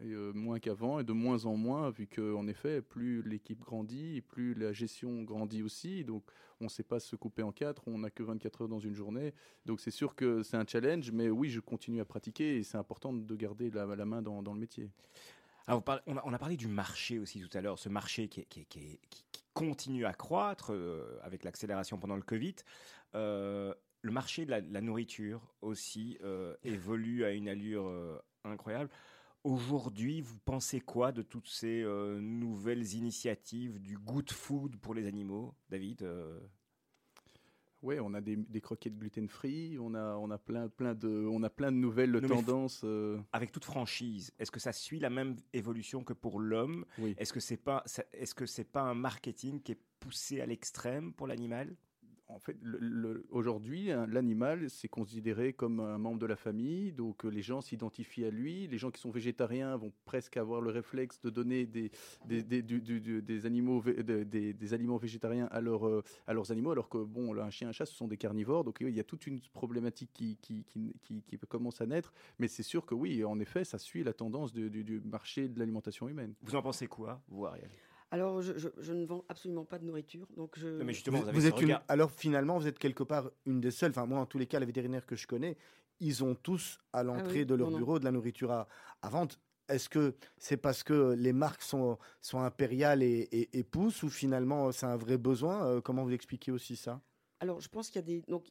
qu'avant et de moins en moins, vu qu'en effet, plus l'équipe grandit et plus la gestion grandit aussi, donc on ne sait pas se couper en 4, on n'a que 24 heures dans une journée, donc c'est sûr que c'est un challenge, mais oui, je continue à pratiquer et c'est important de garder la main dans le métier. Alors, on a parlé du marché aussi tout à l'heure, ce marché qui continue à croître avec l'accélération pendant le Covid. Le marché de la nourriture aussi évolue à une allure incroyable. Aujourd'hui, vous pensez quoi de toutes ces nouvelles initiatives du good food pour les animaux, David ? Oui, on a des croquettes gluten-free, on a plein de nouvelles tendances. Avec toute franchise, est-ce que ça suit la même évolution que pour l'homme ? Oui. Est-ce que c'est pas un marketing qui est poussé à l'extrême pour l'animal ? En fait, aujourd'hui, l'animal, c'est considéré comme un membre de la famille, donc les gens s'identifient à lui. Les gens qui sont végétariens vont presque avoir le réflexe de donner des aliments végétariens à leurs animaux, alors que bon, un chien, un chat, ce sont des carnivores, donc il y a toute une problématique qui commence à naître. Mais c'est sûr que oui, en effet, ça suit la tendance du marché de l'alimentation humaine. Vous en pensez quoi, vous, Arielle ? Alors, je ne vends absolument pas de nourriture, donc je... Non, mais justement, vous êtes alors finalement, vous êtes quelque part une des seules. Enfin, moi, en tous les cas, les vétérinaires que je connais, ils ont tous à l'entrée de leur bureau de la nourriture à vendre. Est-ce que c'est parce que les marques sont impériales et poussent, ou finalement c'est un vrai besoin ? Comment vous expliquez aussi ça ? Alors, je pense qu'il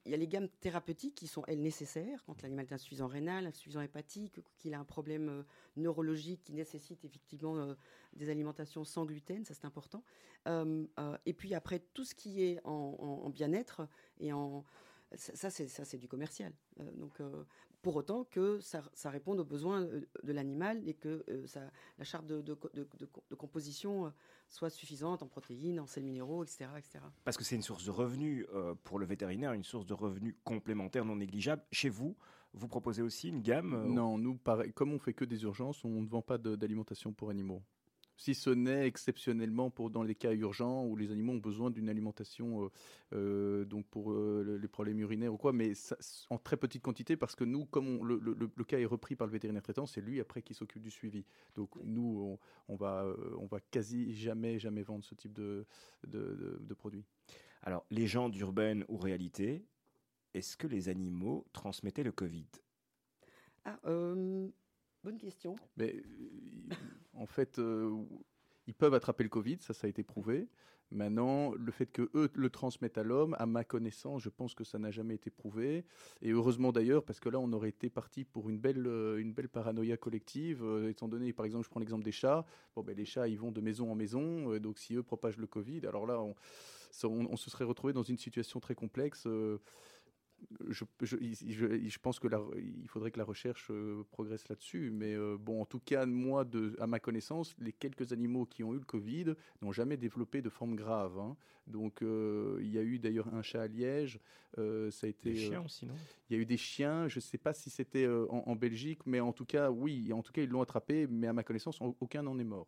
y a les gammes thérapeutiques qui sont, elles, nécessaires, quand l'animal est insuffisant rénal, insuffisant hépatique, qu'il a un problème neurologique qui nécessite effectivement des alimentations sans gluten, ça c'est important. Et puis après, tout ce qui est en bien-être, ça c'est du commercial. Pour autant que ça réponde aux besoins de l'animal et que la charte de composition soit suffisante en protéines, en sels minéraux, etc., etc. Parce que c'est une source de revenus pour le vétérinaire, une source de revenus complémentaire non négligeable. Chez vous, vous proposez aussi une gamme ? Non, nous, pareil, comme on ne fait que des urgences, on ne vend pas d'alimentation pour animaux. si ce n'est exceptionnellement pour, dans les cas urgents où les animaux ont besoin d'une alimentation donc pour les problèmes urinaires ou quoi, mais ça, en très petite quantité, parce que nous, comme le cas est repris par le vétérinaire traitant, c'est lui après qui s'occupe du suivi. Donc nous, on va quasi jamais vendre ce type de produit. Alors, légendes urbaines ou réalité, est-ce que les animaux transmettaient le Covid ? Bonne question. Mais en fait, ils peuvent attraper le Covid, ça a été prouvé. Maintenant, le fait que eux le transmettent à l'homme, à ma connaissance, je pense que ça n'a jamais été prouvé. Et heureusement d'ailleurs, parce que là, on aurait été parti pour une belle paranoïa collective. Étant donné, par exemple, je prends l'exemple des chats. Bon, ben les chats, ils vont de maison en maison. Donc, si eux propagent le Covid, alors là, on se serait retrouvé dans une situation très complexe. Je pense qu'il faudrait que la recherche progresse là-dessus, mais bon, en tout cas, moi, à ma connaissance, les quelques animaux qui ont eu le Covid n'ont jamais développé de forme grave. Hein. Donc, il y a eu d'ailleurs un chat à Liège. Ça a été, des chiens aussi, non ? Il y a eu des chiens. Je ne sais pas si c'était en Belgique, mais en tout cas, oui. En tout cas, ils l'ont attrapé, mais à ma connaissance, aucun n'en est mort.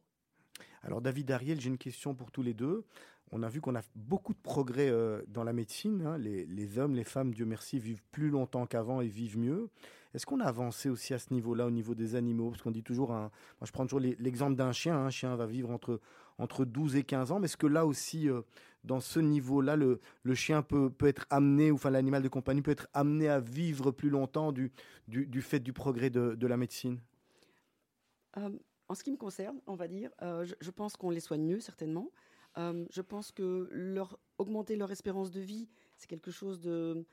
Alors, David, Arielle, j'ai une question pour tous les deux. On a vu qu'on a beaucoup de progrès dans la médecine. Hein. Les hommes, les femmes, Dieu merci, vivent plus longtemps qu'avant et vivent mieux. Est-ce qu'on a avancé aussi à ce niveau-là, au niveau des animaux ? Parce qu'on dit toujours, moi je prends toujours l'exemple d'un chien. Un chien va vivre entre 12 et 15 ans. Mais est-ce que là aussi, dans ce niveau-là, le chien peut être amené, ou enfin l'animal de compagnie peut être amené à vivre plus longtemps du fait du progrès de la médecine ? En ce qui me concerne, on va dire, je pense qu'on les soigne mieux, certainement. Je pense que augmenter leur espérance de vie, c'est quelque chose de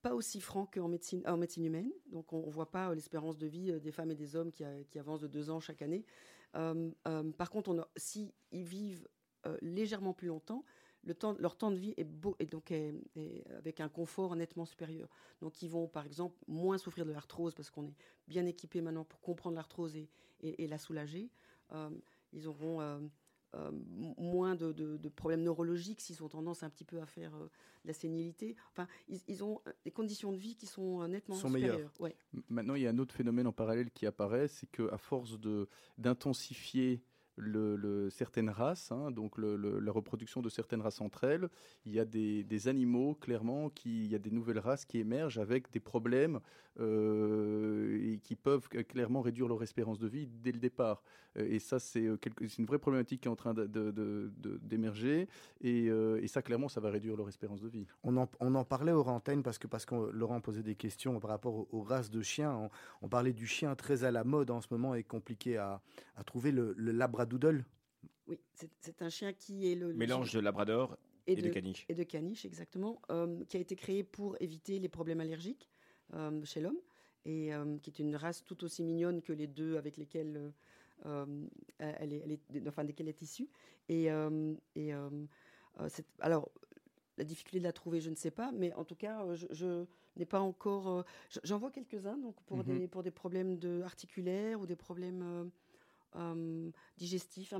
pas aussi franc qu'en médecine humaine. Donc, on ne voit pas l'espérance de vie des femmes et des hommes qui avancent de 2 ans chaque année. Par contre, si ils vivent légèrement plus longtemps, leur temps de vie est beau et donc avec un confort nettement supérieur. Donc, ils vont, par exemple, moins souffrir de l'arthrose parce qu'on est bien équipé maintenant pour comprendre l'arthrose et la soulager. Ils auront moins de problèmes neurologiques s'ils ont tendance un petit peu à faire de la sénilité. Enfin, ils ont des conditions de vie qui sont nettement supérieures. Ouais. Maintenant, il y a un autre phénomène en parallèle qui apparaît, c'est qu'à force d'intensifier certaines races, hein, donc la reproduction de certaines races entre elles, il y a des animaux, clairement, il y a des nouvelles races qui émergent avec des problèmes et qui peuvent clairement réduire leur espérance de vie dès le départ. Et ça, c'est une vraie problématique qui est en train d'émerger et ça, clairement, ça va réduire leur espérance de vie. On en parlait hors antenne parce que Laurent posait des questions par rapport aux races de chiens. On parlait du chien très à la mode en ce moment et compliqué à trouver, le labrador. Doodle. Oui, c'est un chien qui est le mélange de labrador et de caniche. Et de caniche, exactement, qui a été créé pour éviter les problèmes allergiques chez l'homme et qui est une race tout aussi mignonne que les deux avec lesquels desquels elle est issue. Alors, la difficulté de la trouver, je ne sais pas, mais en tout cas, je n'ai pas encore. J'en vois quelques-uns, donc pour des problèmes articulaires ou des problèmes. Digestif,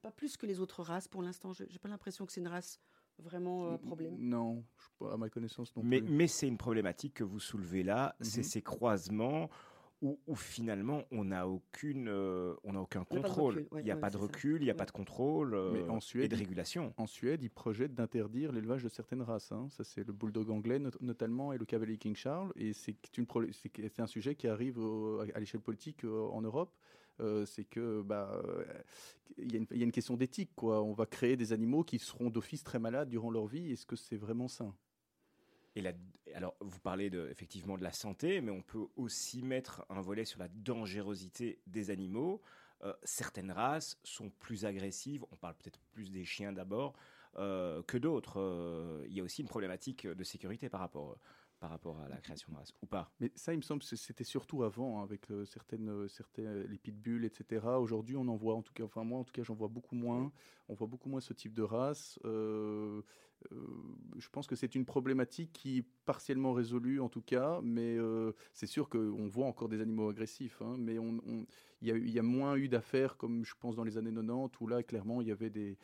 pas plus que les autres races pour l'instant. Je n'ai pas l'impression que c'est une race vraiment problème. Non, à ma connaissance non plus. Mais c'est une problématique que vous soulevez là, c'est ces croisements où finalement on n'a aucun contrôle. Il n'y a pas de recul, il n'y a pas de contrôle et de régulation. En Suède, ils projettent d'interdire l'élevage de certaines races. Hein. Ça, c'est le bulldog anglais notamment et le cavalier King Charles. Et c'est un sujet qui arrive à l'échelle politique en Europe. C'est que y a une question d'éthique, quoi. On va créer des animaux qui seront d'office très malades durant leur vie. Est-ce que c'est vraiment sain ? Et alors, vous parlez effectivement de la santé, mais on peut aussi mettre un volet sur la dangerosité des animaux. Certaines races sont plus agressives. On parle peut-être plus des chiens d'abord que d'autres. Il y a aussi une problématique de sécurité par rapport à la création de race, ou pas. Mais ça, il me semble que c'était surtout avant, hein, avec certaines les pitbulls, etc. Aujourd'hui, on en voit, en tout cas, enfin moi, en tout cas, j'en vois beaucoup moins. On voit beaucoup moins ce type de race. Je pense que c'est une problématique qui est partiellement résolue, en tout cas, mais c'est sûr qu'on voit encore des animaux agressifs, hein, mais il y a moins eu d'affaires, comme je pense dans les années 90, où là, clairement, il y avait des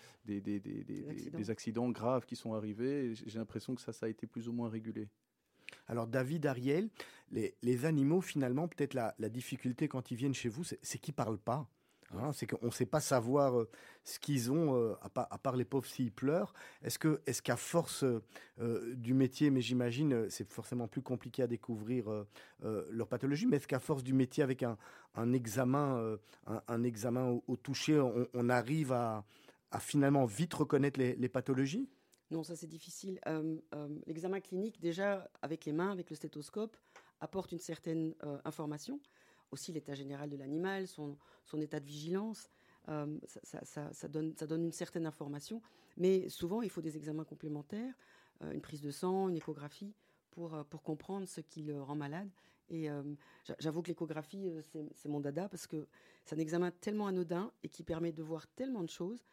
accidents graves qui sont arrivés. J'ai l'impression que ça a été plus ou moins régulé. Alors David, Arielle, les animaux finalement, peut-être la difficulté quand ils viennent chez vous, c'est qu'ils ne parlent pas. Hein, c'est qu'on ne sait pas savoir ce qu'ils ont, à part les pauvres s'ils pleurent. Est-ce qu'à force du métier, mais j'imagine c'est forcément plus compliqué à découvrir leur pathologie, mais est-ce qu'à force du métier avec un examen au toucher, on arrive à finalement vite reconnaître les pathologies ? Non, ça c'est difficile. L'examen clinique, déjà avec les mains, avec le stéthoscope, apporte une certaine information. Aussi l'état général de l'animal, son état de vigilance, ça donne une certaine information. Mais souvent, il faut des examens complémentaires, une prise de sang, une échographie, pour comprendre ce qui le rend malade. Et j'avoue que l'échographie, c'est mon dada, parce que c'est un examen tellement anodin et qui permet de voir tellement de choses.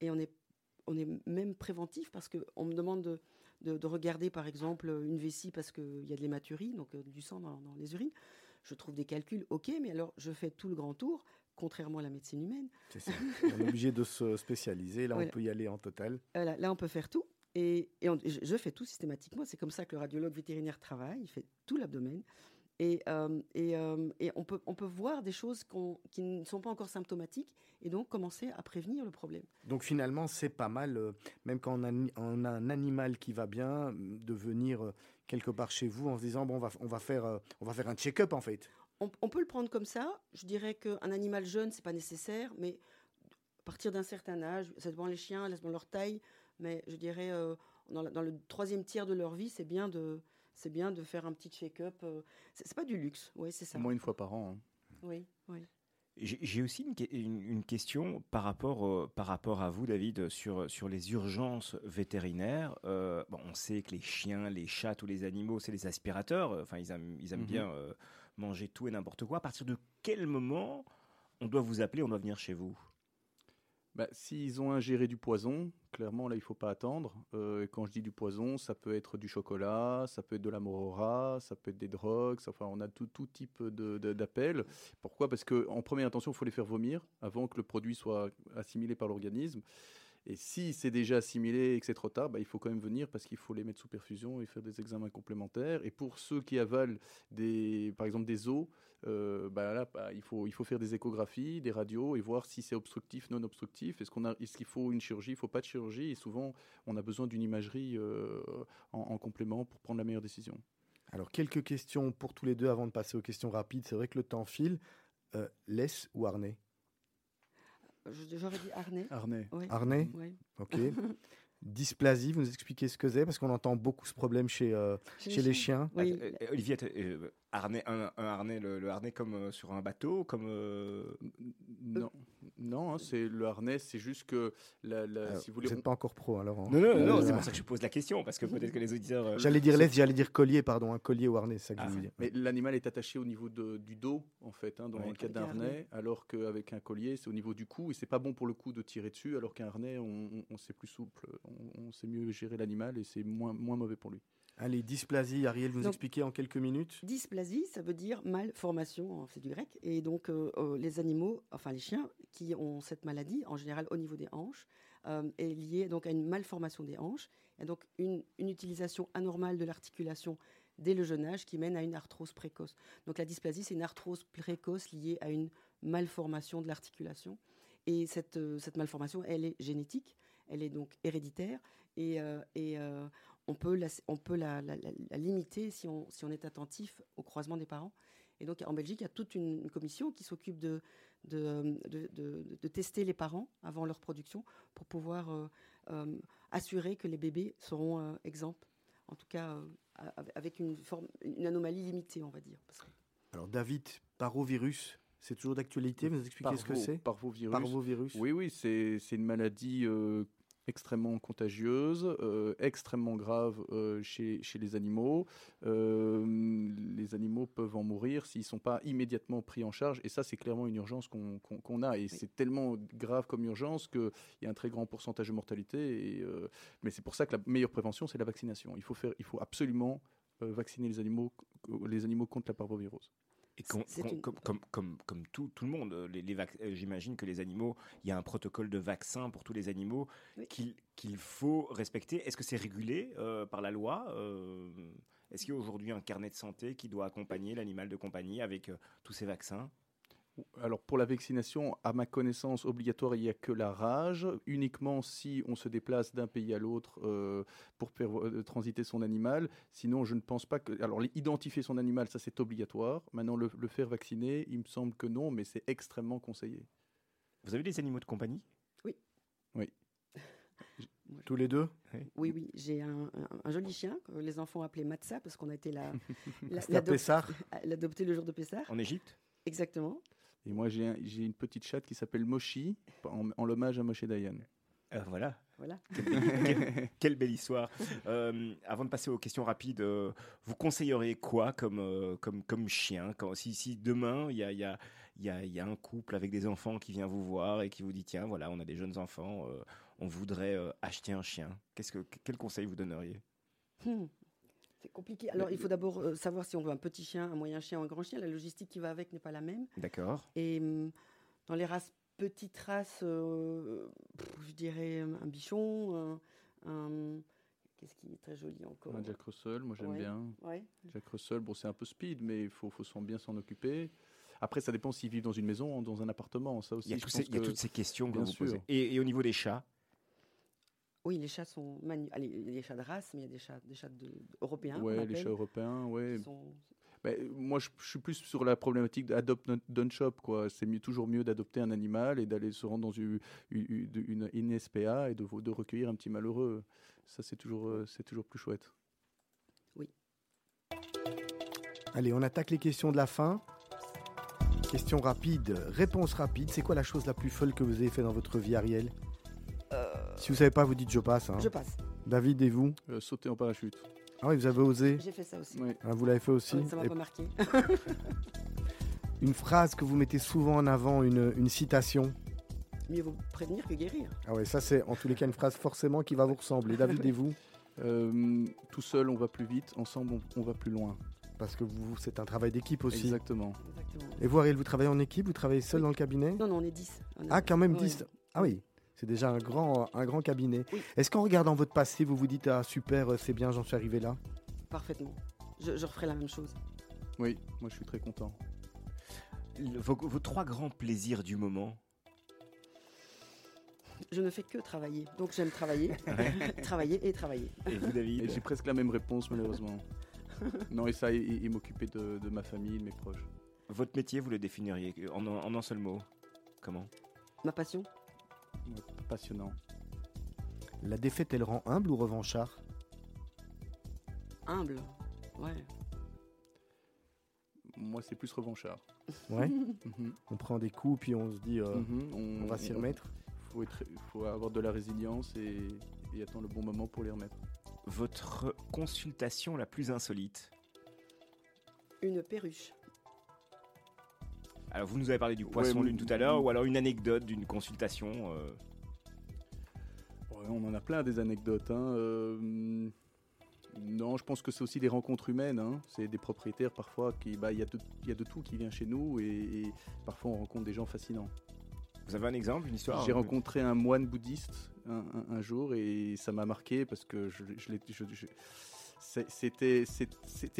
Et on est même préventif, parce qu'on me demande de regarder, par exemple, une vessie, parce qu'il y a de l'hématurie, donc du sang dans les urines. Je trouve des calculs, ok, mais alors je fais tout le grand tour, contrairement à la médecine humaine. C'est ça, on est obligé de se spécialiser, là voilà. On peut y aller en total. Voilà, là on peut faire tout, et je fais tout systématiquement, c'est comme ça que le radiologue vétérinaire travaille, il fait tout l'abdomen, et on peut voir des choses qui ne sont pas encore symptomatiques, et donc commencer à prévenir le problème. Donc finalement c'est pas mal, même quand on a un animal qui va bien, de venir... quelque part chez vous en se disant bon on va faire un check-up en fait. On peut le prendre comme ça. Je dirais qu'un animal jeune c'est pas nécessaire, mais à partir d'un certain âge, ça dépend les chiens, ça dépend leur taille, mais je dirais dans le troisième tiers de leur vie, c'est bien de faire un petit check-up. C'est pas du luxe, ouais c'est ça. Au moins une fois par an. Hein. Oui. J'ai aussi une question par rapport à vous, David, sur les urgences vétérinaires. On sait que les chiens, les chats, tous les animaux, c'est les aspirateurs. Enfin, ils aiment bien manger tout et n'importe quoi. À partir de quel moment on doit vous appeler, on doit venir chez vous ? S'ils ont ingéré du poison, clairement, là, il ne faut pas attendre. Quand je dis du poison, ça peut être du chocolat, ça peut être de la morora, ça peut être des drogues. Enfin, on a tout type d'appels. Pourquoi ? Parce qu'en première intention, il faut les faire vomir avant que le produit soit assimilé par l'organisme. Et si c'est déjà assimilé et que c'est trop tard, il faut quand même venir parce qu'il faut les mettre sous perfusion et faire des examens complémentaires. Et pour ceux qui avalent, par exemple, des os, il faut faire des échographies, des radios et voir si c'est obstructif, non obstructif. Est-ce qu'il faut une chirurgie ? Il ne faut pas de chirurgie. Et souvent, on a besoin d'une imagerie en complément pour prendre la meilleure décision. Alors, quelques questions pour tous les deux avant de passer aux questions rapides. C'est vrai que le temps file. Laisse ou harnais ? J'aurais dit harnais. Harnais. Oui. Ok. Dysplasie, vous nous expliquez ce que c'est, parce qu'on entend beaucoup ce problème chez les chiens. Oui. Olivier, harnais, un harnais, le harnais comme sur un bateau, comme... Non, c'est le harnais, c'est juste que... si vous n'êtes pas encore pro, hein, Laurent. Non, c'est pour ça que je pose la question, parce que peut-être que les auditeurs... J'allais dire collier, pardon, un collier ou harnais, c'est ça que je voulais dire. Mais l'animal est attaché au niveau du dos, en fait, hein, dans le cas d'un harnais, alors qu'avec un collier, c'est au niveau du cou, et c'est pas bon pour le cou de tirer dessus, alors qu'un harnais, on c'est plus souple. On sait mieux gérer l'animal et c'est moins mauvais pour lui. Allez, dysplasie, Arielle, vous expliquez en quelques minutes. Dysplasie, ça veut dire malformation, c'est du grec. Et donc, les animaux, enfin les chiens, qui ont cette maladie, en général au niveau des hanches, est liée donc à une malformation des hanches. Et donc, une utilisation anormale de l'articulation dès le jeune âge qui mène à une arthrose précoce. Donc, la dysplasie, c'est une arthrose précoce liée à une malformation de l'articulation. Et cette malformation, elle est génétique. Elle est donc héréditaire et on peut la limiter si on est attentif au croisement des parents. Et donc, en Belgique, il y a toute une commission qui s'occupe de tester les parents avant leur production pour pouvoir assurer que les bébés seront exempts, en tout cas avec une anomalie limitée, on va dire. Alors, David, parvovirus. C'est toujours d'actualité, vous expliquez ce que c'est ? Parvovirus. Oui, c'est une maladie extrêmement contagieuse, extrêmement grave chez les animaux. Les animaux peuvent en mourir s'ils ne sont pas immédiatement pris en charge. Et ça, c'est clairement une urgence qu'on a. Et c'est tellement grave comme urgence qu'il y a un très grand pourcentage de mortalité. Mais c'est pour ça que la meilleure prévention, c'est la vaccination. Il faut absolument vacciner les animaux contre la parvovirus. Et comme tout le monde, j'imagine que les animaux, il y a un protocole de vaccin pour tous les animaux qu'il faut respecter. Est-ce que c'est régulé par la loi ? Est-ce qu'il y a aujourd'hui un carnet de santé qui doit accompagner l'animal de compagnie avec tous ces vaccins ? Alors pour la vaccination, à ma connaissance obligatoire, il n'y a que la rage, uniquement si on se déplace d'un pays à l'autre pour transiter son animal. Sinon, je ne pense pas que... Alors identifier son animal, ça c'est obligatoire. Maintenant, le faire vacciner, il me semble que non, mais c'est extrêmement conseillé. Vous avez des animaux de compagnie ? Oui. Oui. Tous les deux ? Oui, oui. J'ai un joli chien que les enfants appelaient Matza parce qu'on a été l'adopter le jour de Pessah. En Égypte ? Exactement. Et moi, j'ai une petite chatte qui s'appelle Moshi, en l'hommage à Moshe Dayan. Voilà. Quelle belle histoire. Avant de passer aux questions rapides, vous conseilleriez quoi comme chien quand, si demain, il y a un couple avec des enfants qui vient vous voir et qui vous dit « Tiens, voilà, on a des jeunes enfants, on voudrait acheter un chien. » Quel conseil vous donneriez ? C'est compliqué. Alors, il faut d'abord savoir si on veut un petit chien, un moyen chien ou un grand chien. La logistique qui va avec n'est pas la même. D'accord. Et dans les races, petites races, je dirais un bichon, qu'est-ce qui est très joli encore ? Un Jack Russell, moi j'aime bien. Ouais. Jack Russell, bon, c'est un peu speed, mais il faut bien s'en occuper. Après, ça dépend s'ils vivent dans une maison ou dans un appartement. Ça aussi, il y a toutes ces questions que vous posez. Et au niveau des chats ? Oui, les chats sont Allez, il y a des chats de race, mais il y a des chats européens. Oui, les chats européens, oui. Bah, moi, je suis plus sur la problématique d'adopt, don't shop, quoi. C'est toujours mieux d'adopter un animal et d'aller se rendre dans une SPA et de recueillir un petit malheureux. Ça, c'est toujours plus chouette. Oui. Allez, on attaque les questions de la fin. Question rapide, réponse rapide. C'est quoi la chose la plus folle que vous avez fait dans votre vie, Arielle ? Si vous ne savez pas, vous dites je passe. Hein. Je passe. David, et vous ? Sauter en parachute. Ah oui, vous avez osé. J'ai fait ça aussi. Oui. Ah, vous l'avez fait aussi. Ça m'a pas marqué. Une phrase que vous mettez souvent en avant, une citation. Mieux vaut prévenir que guérir. Ah oui, ça c'est en tous les cas une phrase forcément qui va vous ressembler. David, et vous ? Tout seul, on va plus vite. Ensemble, on va plus loin. Parce que vous, c'est un travail d'équipe aussi. Exactement. Et vous, Arielle, vous travaillez en équipe ? Vous travaillez seul dans le cabinet ? Non, on est 10. Ah, quand même 10 ? Ah oui. C'est déjà un grand cabinet. Oui. Est-ce qu'en regardant votre passé, vous vous dites « Ah super, c'est bien, j'en suis arrivé là » ? Parfaitement. Je referai la même chose. Oui, moi je suis très content. Vos trois grands plaisirs du moment ? Je ne fais que travailler. Donc j'aime travailler, travailler et travailler. Et vous, David ? Et j'ai presque la même réponse malheureusement. Non, et ça, et m'occuper de ma famille, de mes proches. Votre métier, vous le définiriez en un seul mot ? Comment ? Ma passion ? Passionnant. La défaite, elle rend humble ou revanchard ? Humble, ouais. Moi, c'est plus revanchard. Ouais. Mm-hmm. On prend des coups, puis on se dit, on va s'y remettre. Il faut avoir de la résilience et attendre le bon moment pour les remettre. Votre consultation la plus insolite ? Une perruche. Alors, vous nous avez parlé du poisson lune tout à l'heure, ou alors une anecdote d'une consultation Ouais, on en a plein des anecdotes. Hein. Non, je pense que c'est aussi des rencontres humaines. Hein. C'est des propriétaires parfois qui... y a de tout qui vient chez nous et parfois on rencontre des gens fascinants. Vous avez un exemple, une histoire ? J'ai rencontré un moine bouddhiste un jour et ça m'a marqué parce que c'était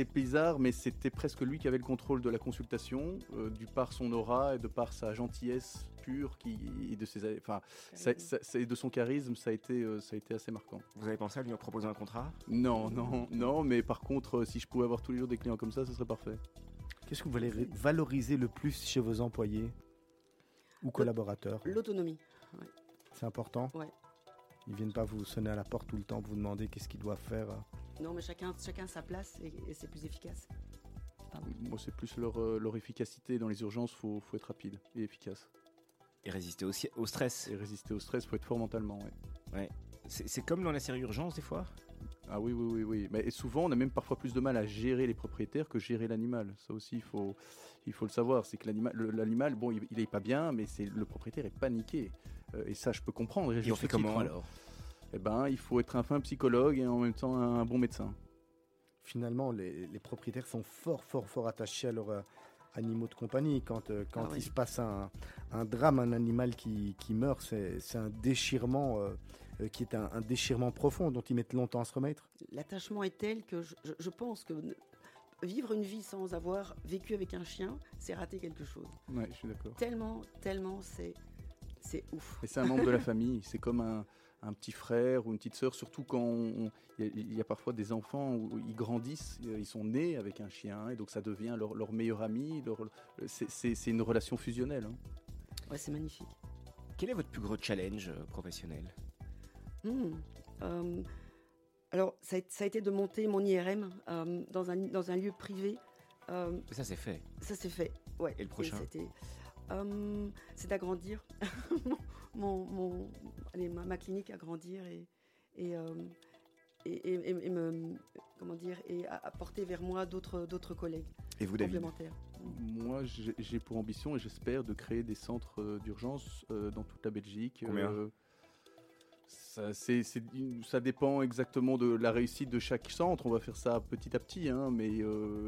bizarre, mais c'était presque lui qui avait le contrôle de la consultation, du par son aura et de par sa gentillesse pure et de ses, enfin, de son charisme, ça a été assez marquant. Vous avez pensé à lui proposer un contrat ? Non, mais par contre, si je pouvais avoir tous les jours des clients comme ça, ce serait parfait. Qu'est-ce que vous allez valoriser le plus chez vos employés ou collaborateurs ? L'autonomie. Ouais. C'est important ? Ouais. Ils ne viennent pas vous sonner à la porte tout le temps pour vous demander qu'est-ce qu'ils doivent faire. Non, mais chacun sa place et c'est plus efficace. Pardon. Moi, c'est plus leur efficacité. Dans les urgences, faut être rapide et efficace. Et résister aussi au stress. Et résister au stress, faut être fort mentalement, ouais. C'est comme dans la série urgence, des fois ? Ah oui. Mais souvent, on a même parfois plus de mal à gérer les propriétaires que gérer l'animal. Ça aussi, il faut le savoir. C'est que l'animal, bon, il n'est pas bien, mais le propriétaire est paniqué. Et ça, je peux comprendre. Et on fait comment, alors ? Eh ben, il faut être un fin psychologue et en même temps un bon médecin. Finalement, les propriétaires sont fort attachés à leurs animaux de compagnie. Quand il se passe un drame, un animal qui meurt, c'est un déchirement qui est un déchirement profond dont ils mettent longtemps à se remettre. L'attachement est tel que je pense que vivre une vie sans avoir vécu avec un chien, c'est rater quelque chose. Ouais, je suis d'accord. Tellement, c'est ouf. Et c'est un membre de la famille, c'est comme un petit frère ou une petite sœur, surtout quand il y a parfois des enfants où ils grandissent, ils sont nés avec un chien, et donc ça devient leur meilleur ami, c'est une relation fusionnelle. Hein. Ouais, c'est magnifique. Quel est votre plus gros challenge professionnel ? Alors, ça a été de monter mon IRM dans un lieu privé. Ça, c'est fait. Ça, c'est fait, ouais. Et le prochain ? C'est d'agrandir. ma clinique, agrandir et me, comment dire, et apporter vers moi d'autres collègues. Et vous, David ? Moi, j'ai pour ambition, et j'espère, de créer des centres d'urgence dans toute la Belgique. Combien ? Ça dépend exactement de la réussite de chaque centre. On va faire ça petit à petit, hein, mais